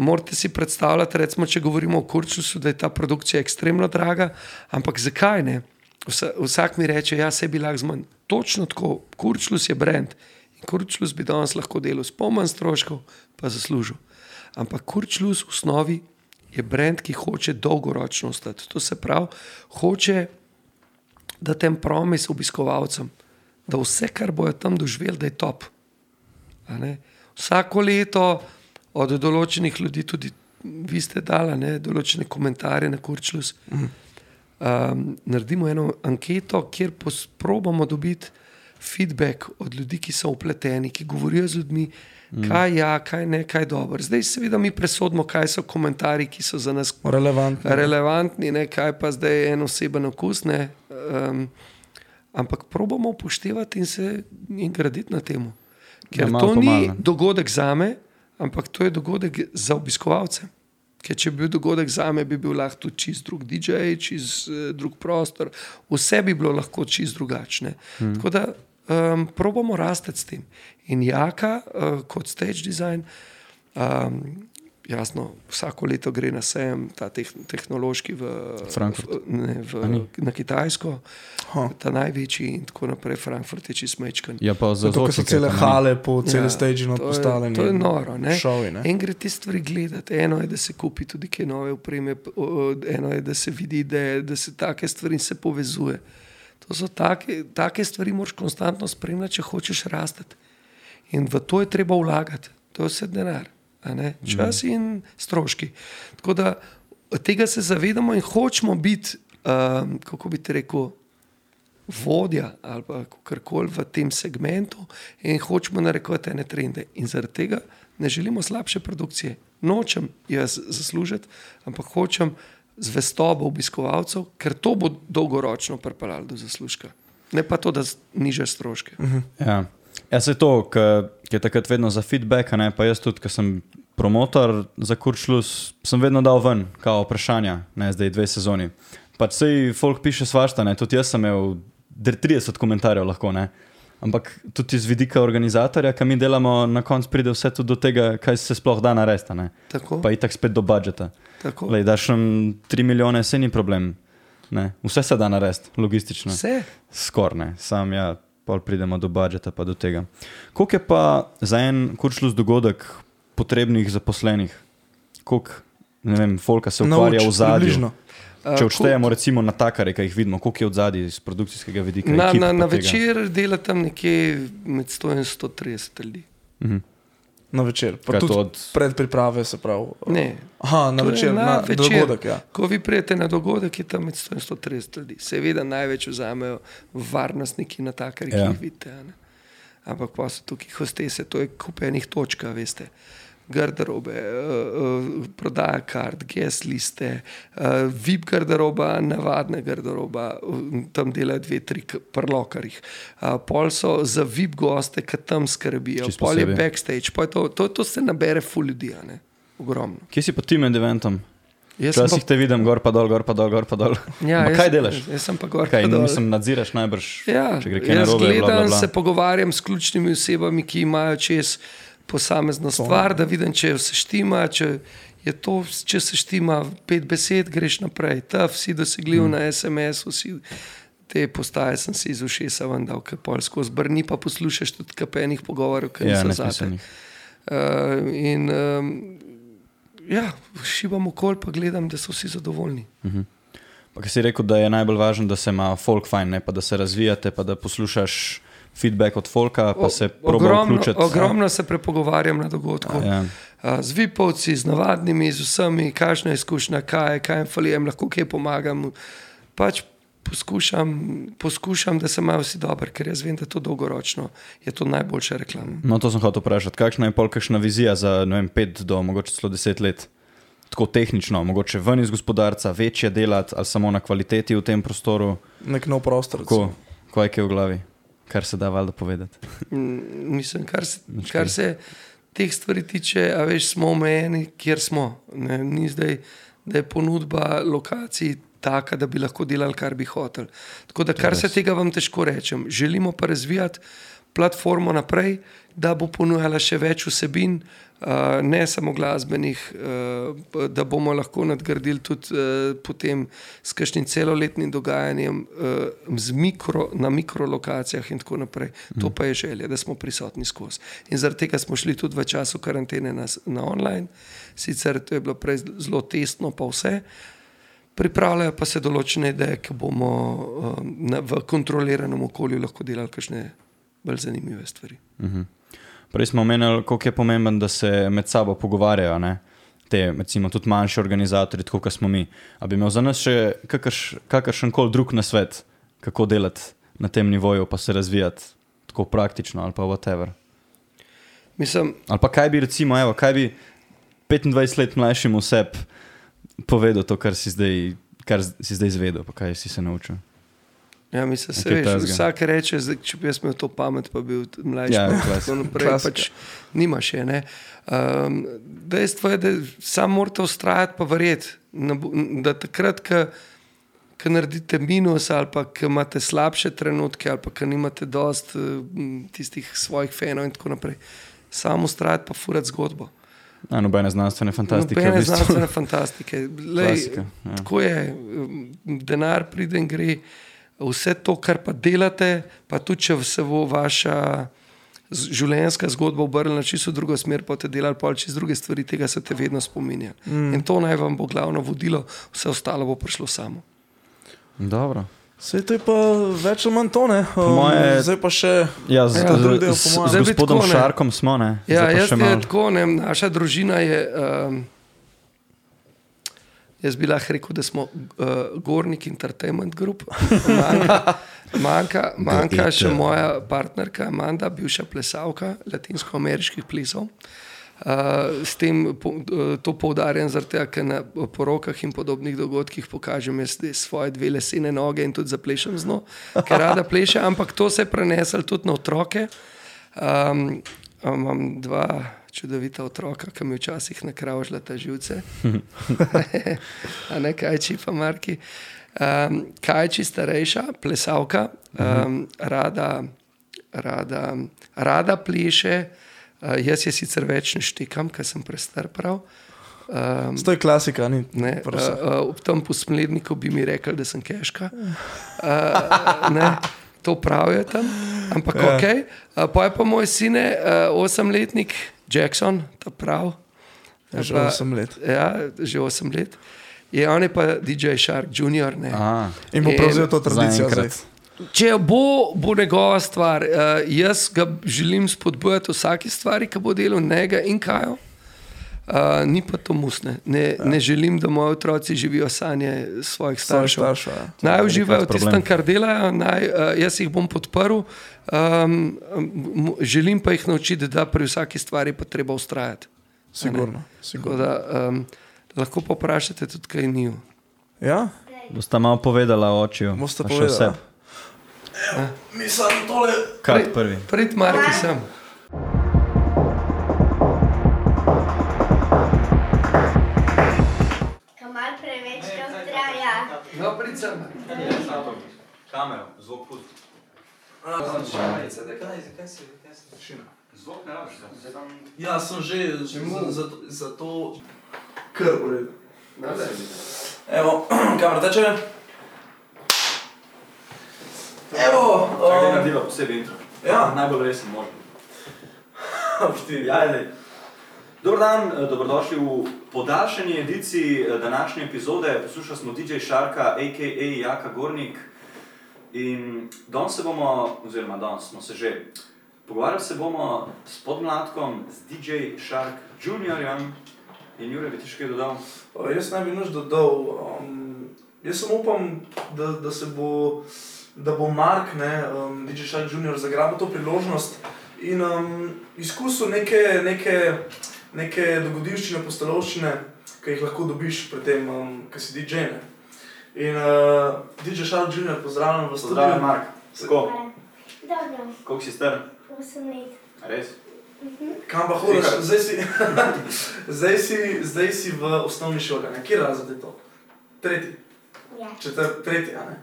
morate si predstavljati, recimo, če govorimo o Kurčlusu, da je ta produkcija ekstremno draga, ampak zakaj ne? Vsa, vsak mi reče, ja, sebi lahko zmanj. Točno tako, Kurčlus je brand. In Kurčlus bi danes lahko delal s polmanj stroškov, pa zaslužil. Ampak Kurčlus v osnovi je brand, ki hoče dolgoročno ostati. To se pravi, hoče, da tem promis obiskovalcem, da vse, kar bojo tam doživeli, da je top. A ne? Vsako leto od določenih ljudi tudi vi ste dala, ne, določene komentarje na Kurčlus. Mhm. Um, naredimo eno anketo, kjer probamo dobiti feedback od ljudi, ki so upleteni, ki govorijo z ljudmi, mm. kaj ja, kaj ne, kaj dobro. Zdaj seveda mi presodimo, kaj so komentarji, ki so za nas relevantni, relevantni ne, kaj pa zdaj en oseben okus, ne, um, ampak probamo upoštevati in se in graditi na temu. Ker ja, to pomalo. Ni dogodek zame, ampak to je dogodek za obiskovalce. Ker če bi bil dogodek zame, bi bil lahko čist drug dí džej, čist drug prostor, vse bi bilo lahko čist drugačne. Mm. Tako da um, probamo rastati s tem. In Jaka, uh, kot stage design, um, jasno, vsako leto gre na sejem, ta teh, tehnološki v, v, ne, v, na Kitajsko, ha. Ta največji in tako naprej, Frankfurt je čist mečken. Ja, pa za to, ko so cele hale po cele ja, stage postale. To je noro, ne? Šovi, ne? En gre te stvari gledati, eno je, da se kupi tudi kaj nove opreme, eno je, da se vidi, da, da se take stvari se povezuje. To so take, take stvari moraš konstantno spremljati, če hočeš rastati. In v to je treba vlagati. To je vse denar. Čas in stroški. Tako da tega se zavedamo in hočemo biti, um, kako bi te rekel, vodja ali pa kakorkoli v tem segmentu in hočemo narekovati ene trende. In zaradi tega ne želimo slabše produkcije. Nočem jaz zaslužiti, ampak hočem zvestobo obiskovalcev, ker to bo dolgoročno pripeljalo do zaslužka. Ne pa to, da nižaš stroške. Uh-huh. Ja. Ja, se to, ki je takrat vedno za feedback, ne, pa jaz tudi, ki sem promotor za Kurčlus, sem vedno dal ven, kao vprašanja, ne, zdaj dve sezoni. Pač sej folk piše svašta, ne, tudi jaz sem imel trideset komentarjev lahko, ne. Ampak tudi iz vidika organizatorja, ki mi delamo, na koncu pride vse tudi do tega, kaj se sploh da naresta, ne. Tako. Pa itak spet do budžeta. Tako. Lej, daš nam tri milijone, se ni problem, ne. Vse se da narest, logistično. Vse? Skor, ne, sam ja... Pol pridemo do budžeta pa do tega. Koliko je pa za en Kurčlus dogodek potrebnih zaposlenih? Koliko, ne vem, folka se ukvarja v zadju? Če odštejemo recimo natakare, kaj jih vidimo, koliko je od zadji iz produkcijskega vidika? Na, na, na večer dela tam nekje med sto in sto trideset ljudi. Mhm. Na večer, pa kaj tudi od... predpriprave se pravi? Ne. Aha, na večer, na, na večer. Dogodek, ja. Ko vi prijete na dogodek, je tam med sto in sto trideset ljudi. Seveda največ vzamejo varnostniki na takari, ja. Ki jih vidite. Ne? Ampak pa so tukaj hostese, to je kupenih točka, veste. Garderobe, prodaja kart, guest liste, V I P garderoba, navadna garderoba, tam delajo dve, tri prlokarjih. Pol so za V I P goste, ki tam skrbijo, pol je backstage, pol je to, to, to se nabere ful ljudi, ne? Ogromno. Kje si pa ti med eventom? Včasih pa... te vidim gor pa dol, gor pa dol, gor pa dol. Ja, jaz, kaj delaš? Jaz sem pa gor kaj, pa dol. Mislim, nadziraš najbrž, ja, če gre kaj narobe, bla, bla, bla. Se pogovarjam s ključnimi osebami, ki imajo čez posamezna stvar, da vidim, če se štima, če je to, če se štima pet besed, greš naprej. Ta vsi dosegljiv hmm. na es em es, vsi te postaje sem si iz ušesa vam dal, kaj polsko zbrni, pa poslušaš tudi kapenih pogovorov, kaj ja, niso zate. Uh, in um, ja, šibam okol, pa gledam, da so vsi zadovoljni. Uh-huh. Pa kaj si rekel, da je najbolj važno, da se ima folk fajn, ne? Pa da se razvijate, pa da poslušaš feedback od folka, pa se proba vključiti. Ogromno se prepogovarjam na dogodku. A, ja. A, z vipovci, z navadnimi, z vsemi, kakšna je izkušnja, kaj je, kaj jim falijem, lahko kaj pomagam. Pač poskušam, poskušam, da se imajo vsi dober, ker jaz vem, da to dolgoročno je to najboljša reklama. No, to sem hotel vprašati. Kakšna je polkašna vizija za, ne vem, pet do mogoče celo deset let? Tako tehnično, mogoče ven iz gospodarca, večje delati ali samo na kvaliteti v tem prostoru? Nek nov prostor. Tako, kaj je v glavi? Kar se da valjda povedati. Mislim, kar se, kar se teh stvari tiče, a veš, smo omejeni, kjer smo. Ne, ni zdaj, da je ponudba lokacij taka, da bi lahko delali, kar bi hoteli. Tako da, kar se tega vam težko rečem. Želimo pa razvijati platformo naprej, da bo ponujala še več vsebin, ne samo glasbenih, da bomo lahko nadgradili tudi potem s kakšnim celoletnim dogajanjem z mikro, na mikrolokacijah in tako naprej. Mm. To pa je želja, da smo prisotni skozi. In zaradi tega smo šli tudi v času karantene na, na online, sicer to je bilo prej zelo testno pa vse, pripravljajo pa se določene ideje, ki bomo na, v kontroliranem okolju lahko delali kakšne bolj zanimive stvari. Uh-huh. Prej smo omenili, koliko je pomembno, da se med sabo pogovarjajo, ne? Te, recimo, tudi manjši organizatori, tako kot smo mi. A bi imel za nas še kakrš, kakršenkoli drug nasvet, kako delati na tem nivoju, pa se razvijati tako praktično ali pa whatever? Mislim... Ali pa kaj bi, recimo, evo, kaj bi petindvajset let mlajšim oseb povedal to, kar si zdaj, kar si zdaj izvedel, pa kaj si se naučil? Ja, mi se, se veš, vsak reče, zdaj, če bi jaz imel to pamet, pa bi mlajši, ja, pa naprej, pač nimaš je, ne. Um, dejstvo je, da sam morate ustrajati pa verjeti, da takrat, ko naredite minus ali pa ko imate slabše trenutke ali pa ko nimate dost tistih svojih fenov in tako naprej, samo ustrajati pa furati zgodbo. A, nobene znanstvene fantastike. Nobene v bistvu. znanstvene fantastike. Lej, klasika, ja. Tako je, denar pride in gre. Vse to, kar pa delate, pa tudi, če se bo vaša življenjska zgodba obrnila čisto v drugo smer, pa te delali pol čisto druge stvari, tega se te vedno spominja. Mm. In to naj vam bo glavno vodilo, vse ostalo bo prišlo samo. Dobro. Sej to je pa več ali manj to, ne? Moje... Zdaj pa še... Ja, z, ja, z, del, s, z gospodom tako, Šarkom smo, ne? Ja, jaz je mal... tako, ne? Naša družina je... Um, Jaz bi lahko rekel, da smo uh, Gornik Entertainment Group. Manka, manka, manka še moja partnerka Amanda, bivša plesavka latinsko-ameriških plesov. Uh, s tem po, uh, to poudarjam zaradi tega, ker na porokah in podobnih dogodkih pokažem jaz svoje dve lesene noge in tudi zaplešem z njo, ker rada pleše, ampak to se je prenesel tudi na otroke. Um, imam dva... čudovita otroka, ki mi včasih nakravžla ta živce. A ne, Kajči pa Marki. Um, Kajči starejša, plesavka, um, rada, rada, rada pleše. Uh, jaz je sicer več ne štikam, ker sem prestar prav. Um, to je klasika, ni? Ne, uh, uh, ob tem posmledniku bi mi rekli, da sem keška. Uh, ne, to pravijo tam. Ampak ja. Okej. Okay. Uh, pa je pa moj sine, uh, osemletnik, Jackson, ta prav. Ja, že osem let. Ja, že osem let. Je, on je pa D J Shark junior, ne. Aha. In bo prevzel to tradicijo zdaj. Če bo, bo njegova stvar. Uh, jaz ga želim spodbujati vsaki stvari, ki bo delal njega in kajo. Uh, ni pa to musne. Ne, ja. Ne želim, da moji otroci živijo sanje svojih staršev. Staršev ja. Naj uživajo tistem, kar delajo. Naj, uh, jaz jih bom podprl. Um, um, želim pa jih naučiti, da pri vsaki stvari pa treba ustrajati. Sigurno. Sigurno. Da, um, lahko pa vprašate tudi kaj niju. Ja? Bosta malo povedala o očiju. Bosta povedala. Evo, mi sam tole. Kaj prvi? Prid Marki sem. No, prid sem. Kamero, zvok put. Zvok ne rabiš? Ja, sem že, zato... Kar v redu. Evo, kamera teče. Evo! Čakaj, da diva posebej intro. Ja. Najbolj resen možno. Jajde. Dobar dan, dobrodošli v podaljšani ediciji današnje epizode. Poslušali smo D J Sharka, a k a. Jaka Gornik. In danes se bomo, oziroma danes smo se že, pogovarjali se bomo s podmladkom, s D J Shark juniorjem. In Jure, bi ti še kaj dodal? O, jaz naj bi nič dodal. Um, jaz sem upam, da, da se bo, da bo Mark, ne, um, D J Shark junior, zagrabil to priložnost in um, izkusil neke, neke neke dogodivščine, postalovščine, ki jih lahko dobiš pri tem, um, ki si D J, ne. In uh, D J Shark junior, pozdravljam vas. Pozdravljam, Mark. Tako? Dobro. Koliko si star? Osem let. Res? Mhm. Kam pa hodaš? Zdaj si, zdaj si, zdaj si v osnovni šoli, ne? Kje razred je to? Tretji? Ja. Četr, tretji, a ne?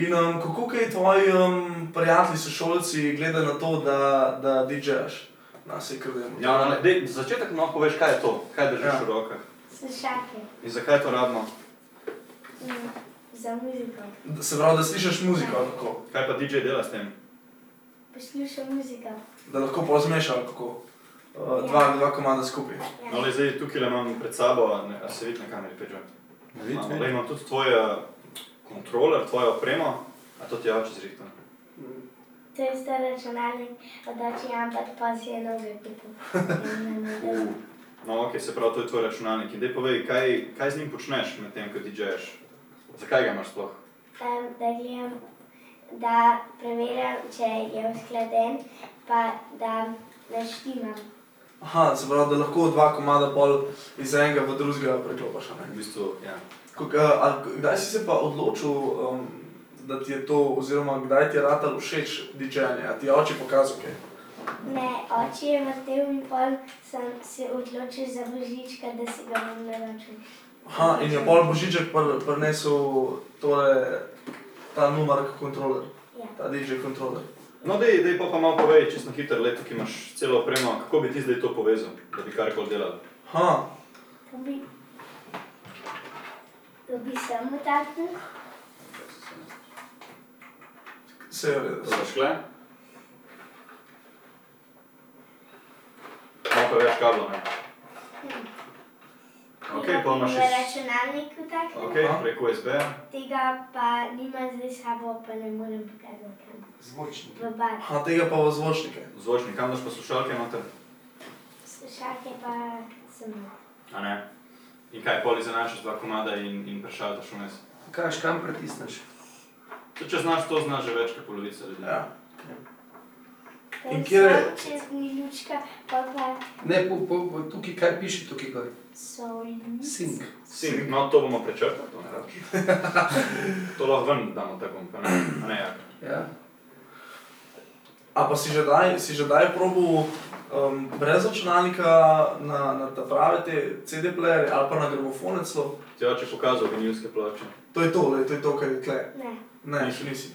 In um, kako kaj tvoji um, prijatelji, sošolci gledajo na to, da, da D J-aš? Na, sej krvemo. Ja, na, dej, za začetek mnogo poveš, kaj je to? Kaj držiš ja. V rokah? Slušalke. In zakaj to rabimo? Mm, za muziko. Da, se pravi, da slišaš muziko, ali kako? Kaj pa D J dela s tem? Posluša muziko. Da lahko pozmeš, ali kako? Uh, ja. Dva, dva komada skupaj. Ja. No, le zdaj tukaj le imam pred sabo, ne, se vidi na kameri, Pedro. Imam, le imam tudi tvoj kontroler, tvojo opremo, a to ti je oči zrihtam. To je star računalnik od oči, ampak pa si je noge kupil. uh, no, ok, se pravi, to je tvoj računalnik. In daj povej, kaj, kaj z njim počneš med tem, ko D J-ješ? Zakaj ga imaš sploh? Um, da gledam, da preverjam, če je uskladen, pa da naštimam. Aha, se pravi, da lahko dva komada bolj iz enega v drugega preklopaš, ne? V bistvu, ja. Kuk, a, a, kdaj si se pa odločil, um, da ti je to, oziroma kdaj ti je ratalo všeč didžejanje? A ti je oče pokazal kaj? Ne, oče je vrtel in pol sem se odločil za Božička, da si ga bom naročil. Aha, in je pol Božiček pr- prinesel tole, ta numark kontroler, ja. Ta didžej kontroler. No dej, dej pa pa malo povej, čisto hitro, leto, ki imaš celo opremo, kako bi ti zdaj to povezal, da bi karkoli delal? Ha. To bi... To bi samo tako. Se je vedel. Zašle? Malo pa več kabla, ne? Hm. Ok, pa imaš... Tega v računalniku tako. Ok, preko U S B-ja. Tega pa nima zdaj sabo, pa ne morem pokazati. Zvočnike. Aha, tega pa v zvočnike. Zvočnike, kam daš pa slušalke noter? Slušalke pa samo. A ne? In kaj poli zanašaš dva komada in, in prešaltaš vmes? Kaš, kam pritisneš? To, če znaš to, znaš že več kot polovica ljudi. Ja. Ja. In kjer je? Čez ljučka, pa pa... Ne, po, po, po, tukaj kaj piše, tukaj kaj? Sing. Sing. Sing, no to bomo prečrpali, to ne rabiš. To lahko ven damo tako, pa ne, a ne jako. Ja. A pa si že daj, si že daj probal um, brez računalnika na, na ta prave te C D-playerje ali pa na gramofone celo? Ti oče pokazal vinilske ploče. To je to, le, to je to, kar je tle. Ne. Ne, še nisi.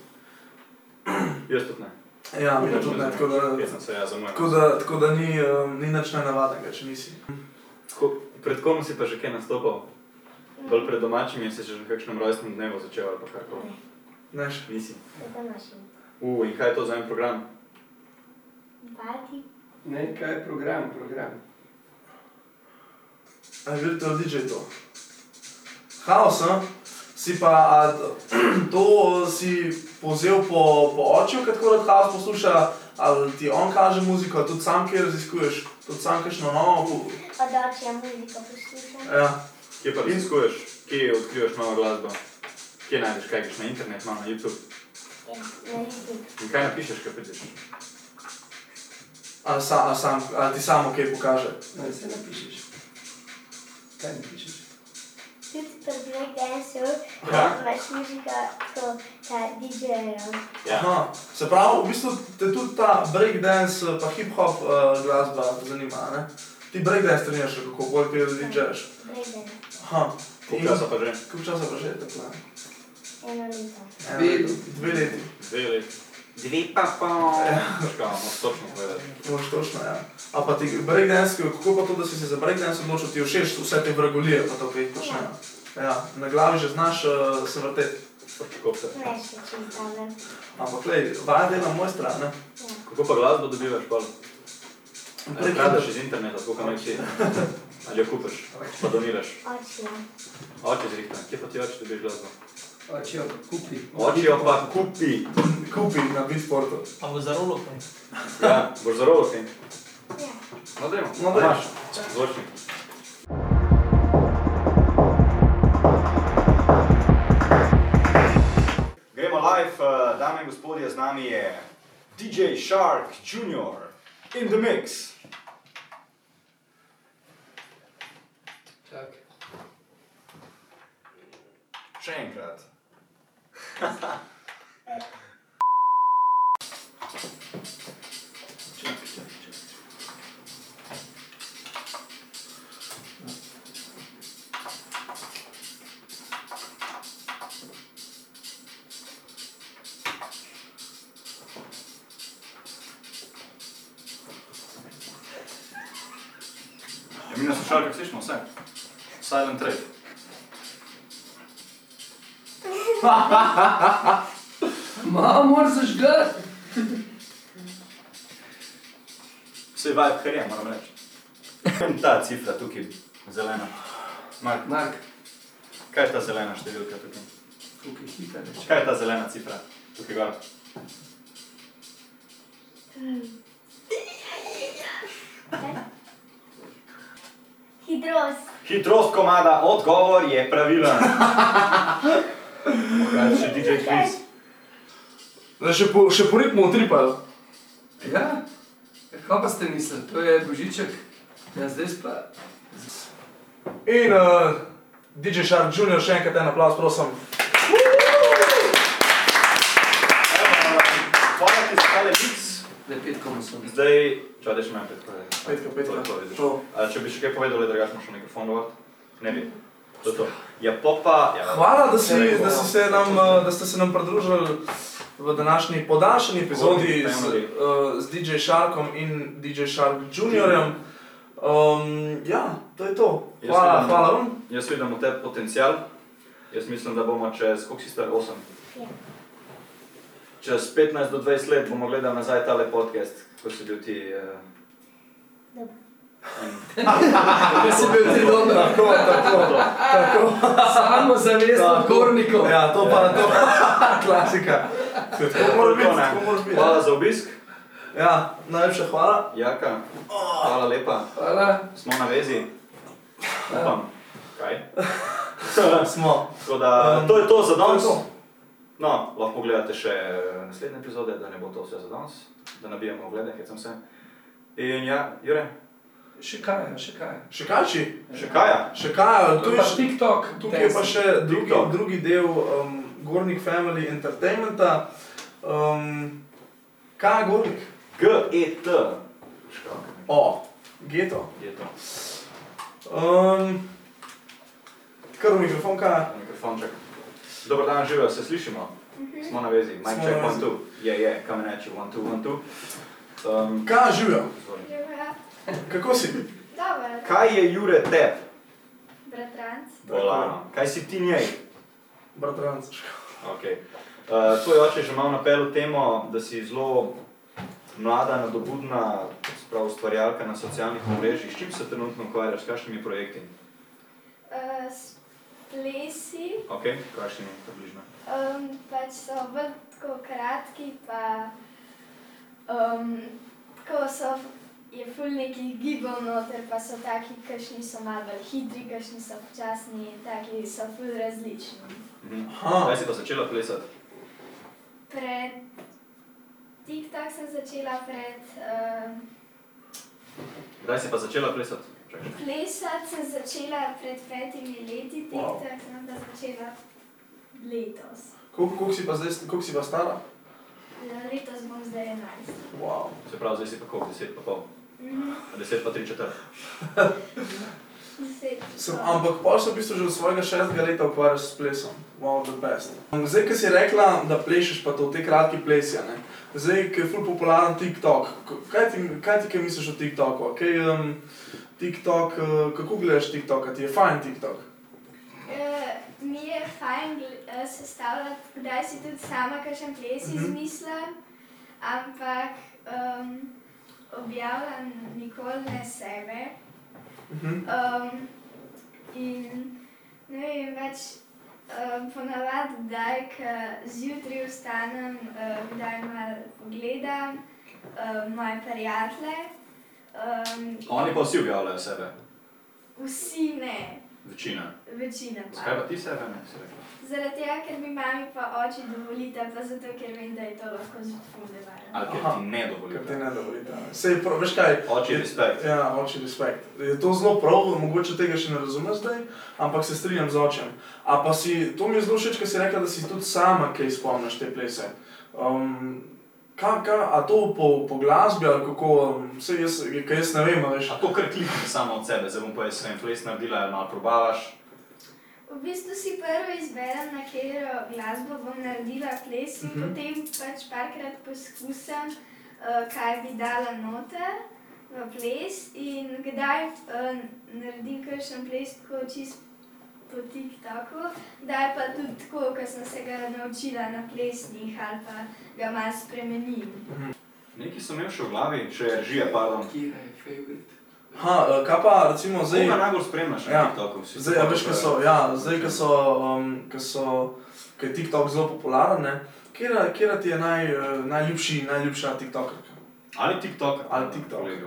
Jaz tudi ne. Ja, mi tudi ne, tako da, ja, tako da, tako da ni, um, ni nič nenavadnega, če nisi. Ko, pred komu si pa že kaj nastopal? Bolj pred domačimi, jaz si že na kakšnem rojstnem dnevu začel ali pa karkoli? Ne. Ne še? Nisi. Pred domačimi. U, in kaj je to za en program? Party. Ne, kaj je program, program. A virtual D J to? Haos, a? Si pa, a, to si povzel po, po očju, kad tako rad haos posluša, ali ti on kaže muziko, tudi sam kaj raziskuješ, tudi sam kakšno novo? Od očja muziko poslušam. Ja. Kje pa raziskuješ? Kje odkrivaš novo glasbo? Kje najdeš, kaj greš na internet, malo na YouTube? Ja, na YouTube. In kaj napišeš, kaj prideš? Ali, sa, ali, sam, ali ti samo kaj pokaže? Ne, se napišeš. Kaj napišeš? Tudi predvijek en sur, imaš muzika kot ta D J-ja. Aha, se pravi, v bistvu te tudi ta breakdance pa hip-hop uh, glasba zanima, ne? Ti breakdance treniraš, kako bolj ti D J-ješ? Breakdance. Aha. Koliko časa pa že? Koliko časa pa že, tako ne? Eno leto. Dve, dve leti. Dve leti. Dve pa pol. Škaj, moš točno povedati. Moš točno, ja. A pa ti breakdance, kako pa to, da si se za breakdance odločil, ti všeč vse te vragolije, pa to kaj počnejo? Ja, na glavi že znaš uh, se vrteti. Kopter. Ne, še čim tam. Ampak glej, vaja dela mojstra, ne? Ja. Kako pa glasbo dobivaš, pol? Pradaš iz interneta, koliko nekaj si. Ali jo kupiš, pa doniraš. Oči, ja. Oči zrihtam. Kje pa ti oči dobiš glasbo? Oči jo kupi. Oči jo pa kupi. Kupi na Bitportu. Pa boš zarolo kaj? Ja, boš zarolo kaj? Ja. No dajmo, no dajmo. Zvočnik. Gremo live, dame in gospodje, z nami je D J Shark Junior in the mix. Tak. Še enkrat. Ja, mi na slušalkah slišimo vse. Silent Rave. Mama, moraš zažgati! Vse je vibe karija, moram reči. Ta cifra tukaj, zelena. Mark. Mark. Kaj je ta zelena številka tukaj? Tukaj hita reči. Kaj je ta zelena cifra? Tukaj gor. Hitrost. Hitrost komada, odgovor je pravilen. Pokaži še D J Chris. Še po, še po ritmu utripajo. Ja, kako pa ste mislili? To je Božiček. Ja, zdaj pa... In uh, D J Shark Junior, še enkrat en aplauz, prosim. ste stali vic? Zdaj petkom sem. Zdaj, ča, daj še manj petko. Petka, petka. Če bi še kaj povedali, da ga smo šel mikrofon dovati? Ne bi. To je to. Ja, popa... Ja, hvala, da, si, da, si se nam, da ste se nam pridružili v današnji podaljšani epizodi z, z dí džej Sharkom in dí džej Shark Juniorjem. Um, ja, to je to. Hvala, jaz hvala vam. Jaz vidim v tebi potencial. Jaz mislim, da bomo čez, koliko si star, osem? Ja. Čez petnajst do dvajset let bomo gledali nazaj tale podcast, ko si bil ti... Uh... Dobro. Ko si bil ti dobro, tako, tako, tako. Samo zavestno Gornikov. Ja, to pa, to pa, klasika. Tako moraš biti, tako moraš biti. Hvala za obisk. Ja, najlepša hvala. Jaka, hvala lepa. Hvala. Smo na vezi. Upam. Kaj? Smo. Tako da, to je to za danes. No, lahko gledate še naslednje epizode, da ne bo to vse za danes, da nabijemo oglede, hecam se. In ja, Jure? Še kaj, še kaj. Še kaj, či? Še kaj, ja. Še kaj, ja. Tu je pa TikTok. Tukaj je pa še drugi, drugi del um, Gornik Family Entertainmenta. Um, kaj je Gornik? G E T. O, Geto. Geto. Um, kar v mikrofon, kaj je? Mikrofon, čak. Dobar dan, živijo, se slišimo? Mm-hmm. Smo na vezi, mic check, one, two. Yeah, yeah, coming at you, one, two, one, two. Um, Kaj, živijo? Kako si? Dobar. Kaj je Jure tep? Bratranc. Bolano. Kaj si ti njej? Bratranc. Okej. Okay. Uh, tvoj oče je že malo napelo temo, da si zelo mlada, nadobudna, spravo ustvarjalka na socialnih omrežjih. S čim se trenutno ukvarjaš, s kakšnimi projekti? Uh, Plesi. Ok, kakšni približno? Um, pač so bolj tako kratki, pa um, tako so, je ful nekih gibov noter, pa so taki, kakšni so malo bolj hitri, kakšni so počasni, taki so ful različni. Mhm. Kaj si pa začela plesati? Pred TikTok sem začela pred... Um, Kdaj si pa začela plesati? Plesati sem začela pred petimi leti, wow. TikTok sem pa začela letos. Koliko si pa zdaj, koliko si pa stara? Letos bom zdaj enajst. Wow. Se pravi, zdaj si pa koliko? Deset pa pol? Mm-hmm. Deset pa tri četrt? Deset pa sem, ampak pol sem v bistvu že od svojega šestega leta ukvarjaš s plesom. Wow, the best. Zdaj, ko si rekla, da plešeš pa to, te kratki plesi, ne? Zdaj, ko je ful popularen TikTok, kaj ti, kaj ti kaj misliš o TikToku? Kaj, um, TikTok, kako gledaš TikToka? Ti je fajn TikTok? E, mi je fajn gled, sestavljati, kdaj si tudi sama kakšen ples izmisla, mm-hmm. ampak um, objavljam nikoli ne sebe. Mm-hmm. Um, in ne vem, več um, ponavadi kdaj, ko zjutraj vstanem, uh, kdaj malo pogledam uh, moje prijatelje. Um, Oni pa vsi objavljajo sebe? Vsi ne. Večina? Večina pa. Zakaj pa ti sebe ne, si rekla? Zaradi tega, ker mi mami pa oči dovolita, pa zato, ker vem, da je to lahko zelo nevarno. Ali ker ti ne dovolita? Ker ti ne dovolita. Sej, prav, veš kaj? Oči respekt. Ja, oči respekt. Je to zelo prav, mogoče tega še ne razumeš zdaj, ampak se strinjam z očem. A pa si, to mi je zelo všeč, ko si rekla, da si tudi sama kaj spomniš te plese. Um, Ka, ka, a to po, po glasbi ali kako, vse jaz, kaj jaz ne vem, veš? A to kar klikam samo od sebe, zdaj bom pa jaz sem ples naredila ali malo probavaš? V bistvu si prvo izberem, na katero glasbo bom naredila ples in uh-huh. potem pač parkrat poskusam, uh, kaj bi dala noter v ples in kdaj uh, naredim kakšen ples tako čisto po TikToku, daj pa tudi tako, ko sem se ga naučila na plesnih ali pa ga malo spremenim. Mhm. Nekaj sem imel še v glavi, še režija, pardon. Kira je favorite. Ha, kaj pa recimo zdaj... Koga najbolj spremljaš na ja. TikToku? Zdaj, ja, veš, ko so, ja, zdaj, ko so, um, ko so, ko je TikTok zelo popularen, ne, kira, kira ti je naj, najljubši, najljubša TikTokerka? Ali TikToker. Ali TikToker.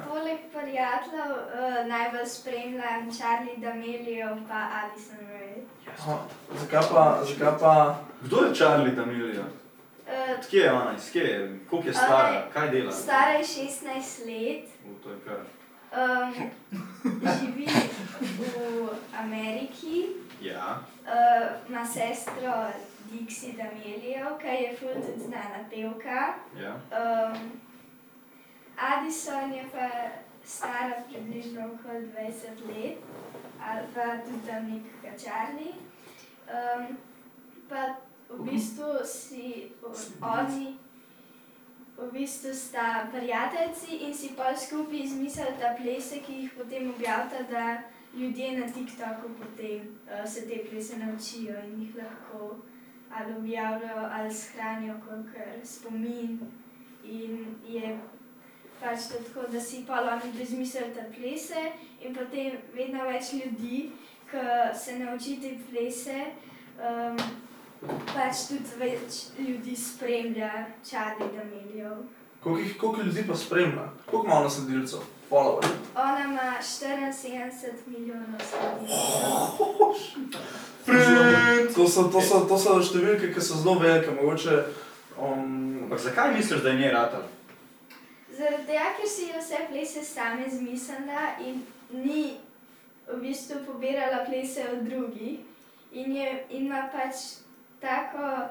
Poleg prijateljev uh, najbolj spremljam Charli D'Amelio pa Addison Ray. Aha, zakaj pa, zakaj pa... Kdo je Charli D'Amelio? Uh, Kje je ona? Koliko je stara? Uh, Kaj dela? Stara je šestnajst let. U, to je kar. Um, živi v Ameriki. Ja. Uh, ima sestro Jaksi D'Amelio, kaj je ful tudi znana pevka. Yeah. Um, Addison je pa stara približno okoli dvajset let, ali pa tudi tam nekaj Charli. Um, pa v bistvu si o, oni v bistvu sta prijateljci in si pol skupaj izmislita plese, ki jih potem objavita, da ljudje na TikToku potem uh, se te plese naučijo in jih lahko ali objavljajo ali shranijo kakor spomin. In je pač to tako, da si pol oni izmislita plese in potem vedno več ljudi, ki se nauči te plese, um, pač tudi več ljudi spremlja Charli D'Amelio. Koliko ljudi pa spremlja? Koliko ima ona sledilcev? Followerjev? Ona ima štiriinsedemdeset milijonov sledilcev. To so, to, so, to so številke, ki so zelo velike, mogoče... Um... Ampak zakaj misliš, da je njej ratal? Zaradi tega, ker si je vse plese same zmislila in ni v bistvu pobirala plese od drugih. In je, ima pač tako...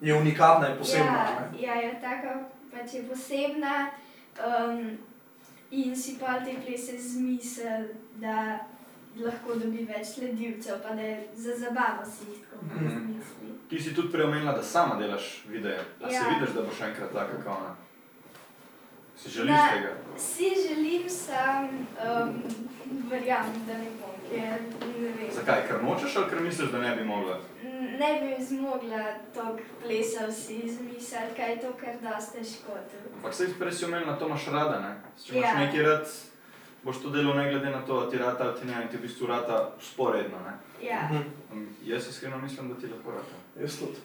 Je unikatna, je posebna. Ja, ja, je tako, pač je posebna um, in si pa te plese zmisel, da lahko dobi več sledilcev, pa da je za zabavo si jih tako mm. zmisli. Ti si tudi preomenila, da sama delaš videe. A ja. Se vidiš, da boš enkrat taka kao ona? Si želiš da, tega? Si želim, sam um, verjamem, da ne bom. Ker ne vem. Zakaj? Ker nočeš ali ker misliš, da ne bi mogla? Ne bi zmogla toliko plesov si izmisliti, kaj je to kar dosta škoda. Ampak se jih prej si omenila, to imaš rada, ne? Če imaš ja. Nekaj rad, boš to delal ne glede na to, a ti rata ali ti ne, in ti v bistvu rata sporedno, ne? Ja. Mhm. Jaz iskreno mislim, da ti lahko rata. Jaz tudi.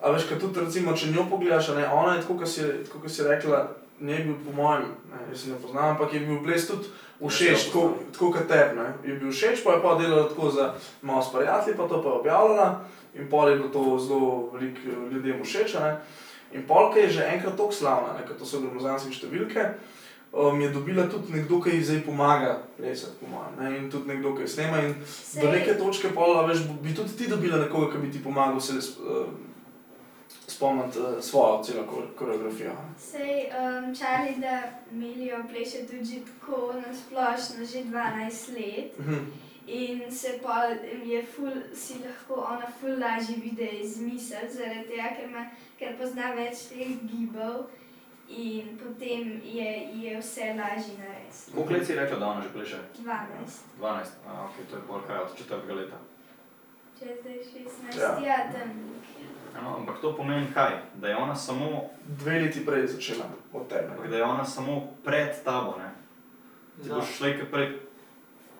A veš, kaj tudi recimo, če njo pogledaš, ne, ona je tako, kot si rekla, njej bil po mojem, ne, jaz se ne poznam, ampak je bil ples tudi všeč, tako, tako kot teb, ne. Je bil všeč, pa je pa delala tako za malo s prijatelji, pa to pa je objavljala in pol je bilo to zelo veliko ljudem všeč, ne. In pol, ki je že enkrat toliko slavna, ne, ker to so gromozanske številke, um, je dobila tudi nekdo, ki ji zdaj pomaga plesati, po mojem, ne, in tudi nekdo, ki ji snema in Sej. Do neke točke pol, veš, bi tudi ti dobila nekoga, ki bi ti pomagal se uh, spomniti uh, svojo celo koreografijo. Sej, um, Charli D'Amelio pleše tudi tako na splošno že dvanajst let mm-hmm. in se pol je ful, si lahko ona ful lažje videe izmisliti, zaradi tega, ker, ma, ker pozna več teh gibov in potem je, je vse lažje narediti. Koliko let si rekla, da ona že pleše? dvanajst. dvanajst, a ok, to je pol kaj od četrtega leta. Če zdaj šestnajst, ja, ja tam nekaj. No, ampak to pomeni kaj? Da je ona samo... Dve leti prej začela od tebe. Ampak da je ona samo pred tabo, ne? Ti boš šlej, kaj prej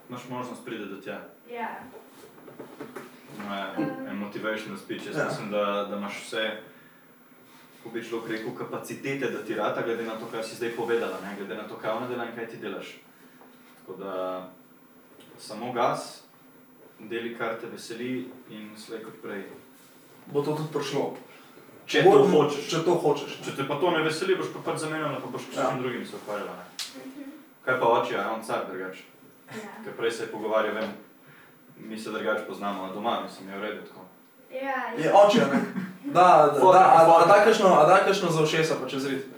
imaš možnost pride do tja. Ja. No je, um, motivational speech, jaz ja. Mislim, da, da imaš vse, kako bi človek rekel, kapacitete, da ti rata, glede na to, kaj si zdaj povedala, ne? Glede na to, kaj ona dela in kaj ti delaš. Tako da, samo gas, deli, kar te veseli in šlej, kaj prej. Bo to tudi prišlo. Če to Bo, hočeš. Če to hočeš. Če te pa to ne veseli, boš pa pač zamenjala, pa boš kakšnim ja. Drugim se ukvarjala, ne? Mhm. Kaj pa oči, a on car drugače? Ja. Ker prej se je pogovarjal, vem, mi se drugače poznamo, a doma, mislim, je v redu tako. Ja, je. Je oči, ne? Da, da, da, a, a da kakšno, a da kakšno za ušesa pa čez rit?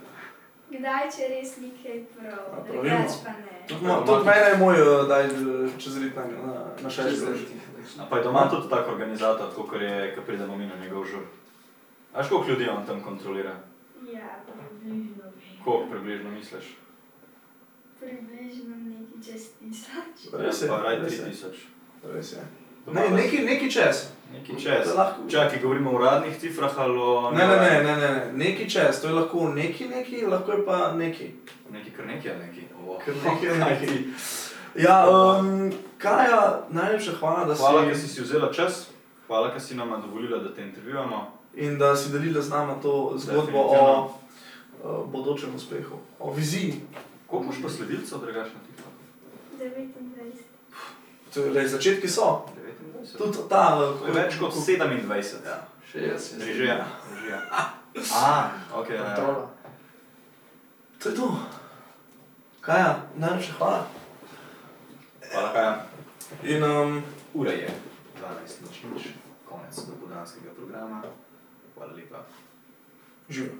Kdaj, če res ni kaj prav, drugač pa ne. Tudi mene je moj, daj čez rit na, na, na šest rit. A pa je doma tudi tako organizator, tako kar je, ko pridemo mi na njegov žur. A veš, koliko ljudi on tam kontrolira? Ja, približno vem. Koliko približno misliš? Približno nekaj čez tisoč. Res je, ja, pa raj tri tisoč. Res je. Ne, neki, neki čez. Neki čez. Čakaj, govorimo o uradnih cifrah ali o... Ne, ne, ne, ne, ne, ne, neki čez, to je lahko neki, neki, lahko je pa neki. Neki kar neki, ali neki? Ovo. Kar neki, ali neki. Ja, um, Kaja, najlepša hvala, da si... Hvala, ker si si vzela čas, hvala, ker si nama dovolila, da te intervjujemo. In da si delila z nama to zgodbo o uh, bodočem uspehu, o viziji. Koliko imaš pa sledilcev, drugač na TikToku? devetindvajset. Lej, začetki so. devetindvajset. Tudi ta... Uh, več kot sedemindvajset. Ja. šestdeset. Režija. Režija. A, ok. Kontrola. To je to. Kaja, najlepša hvala. Hvala, Kaja. In um, ura je dvanajst nič nič, konec do podana današnjega programa. Hvala lepa. Živo.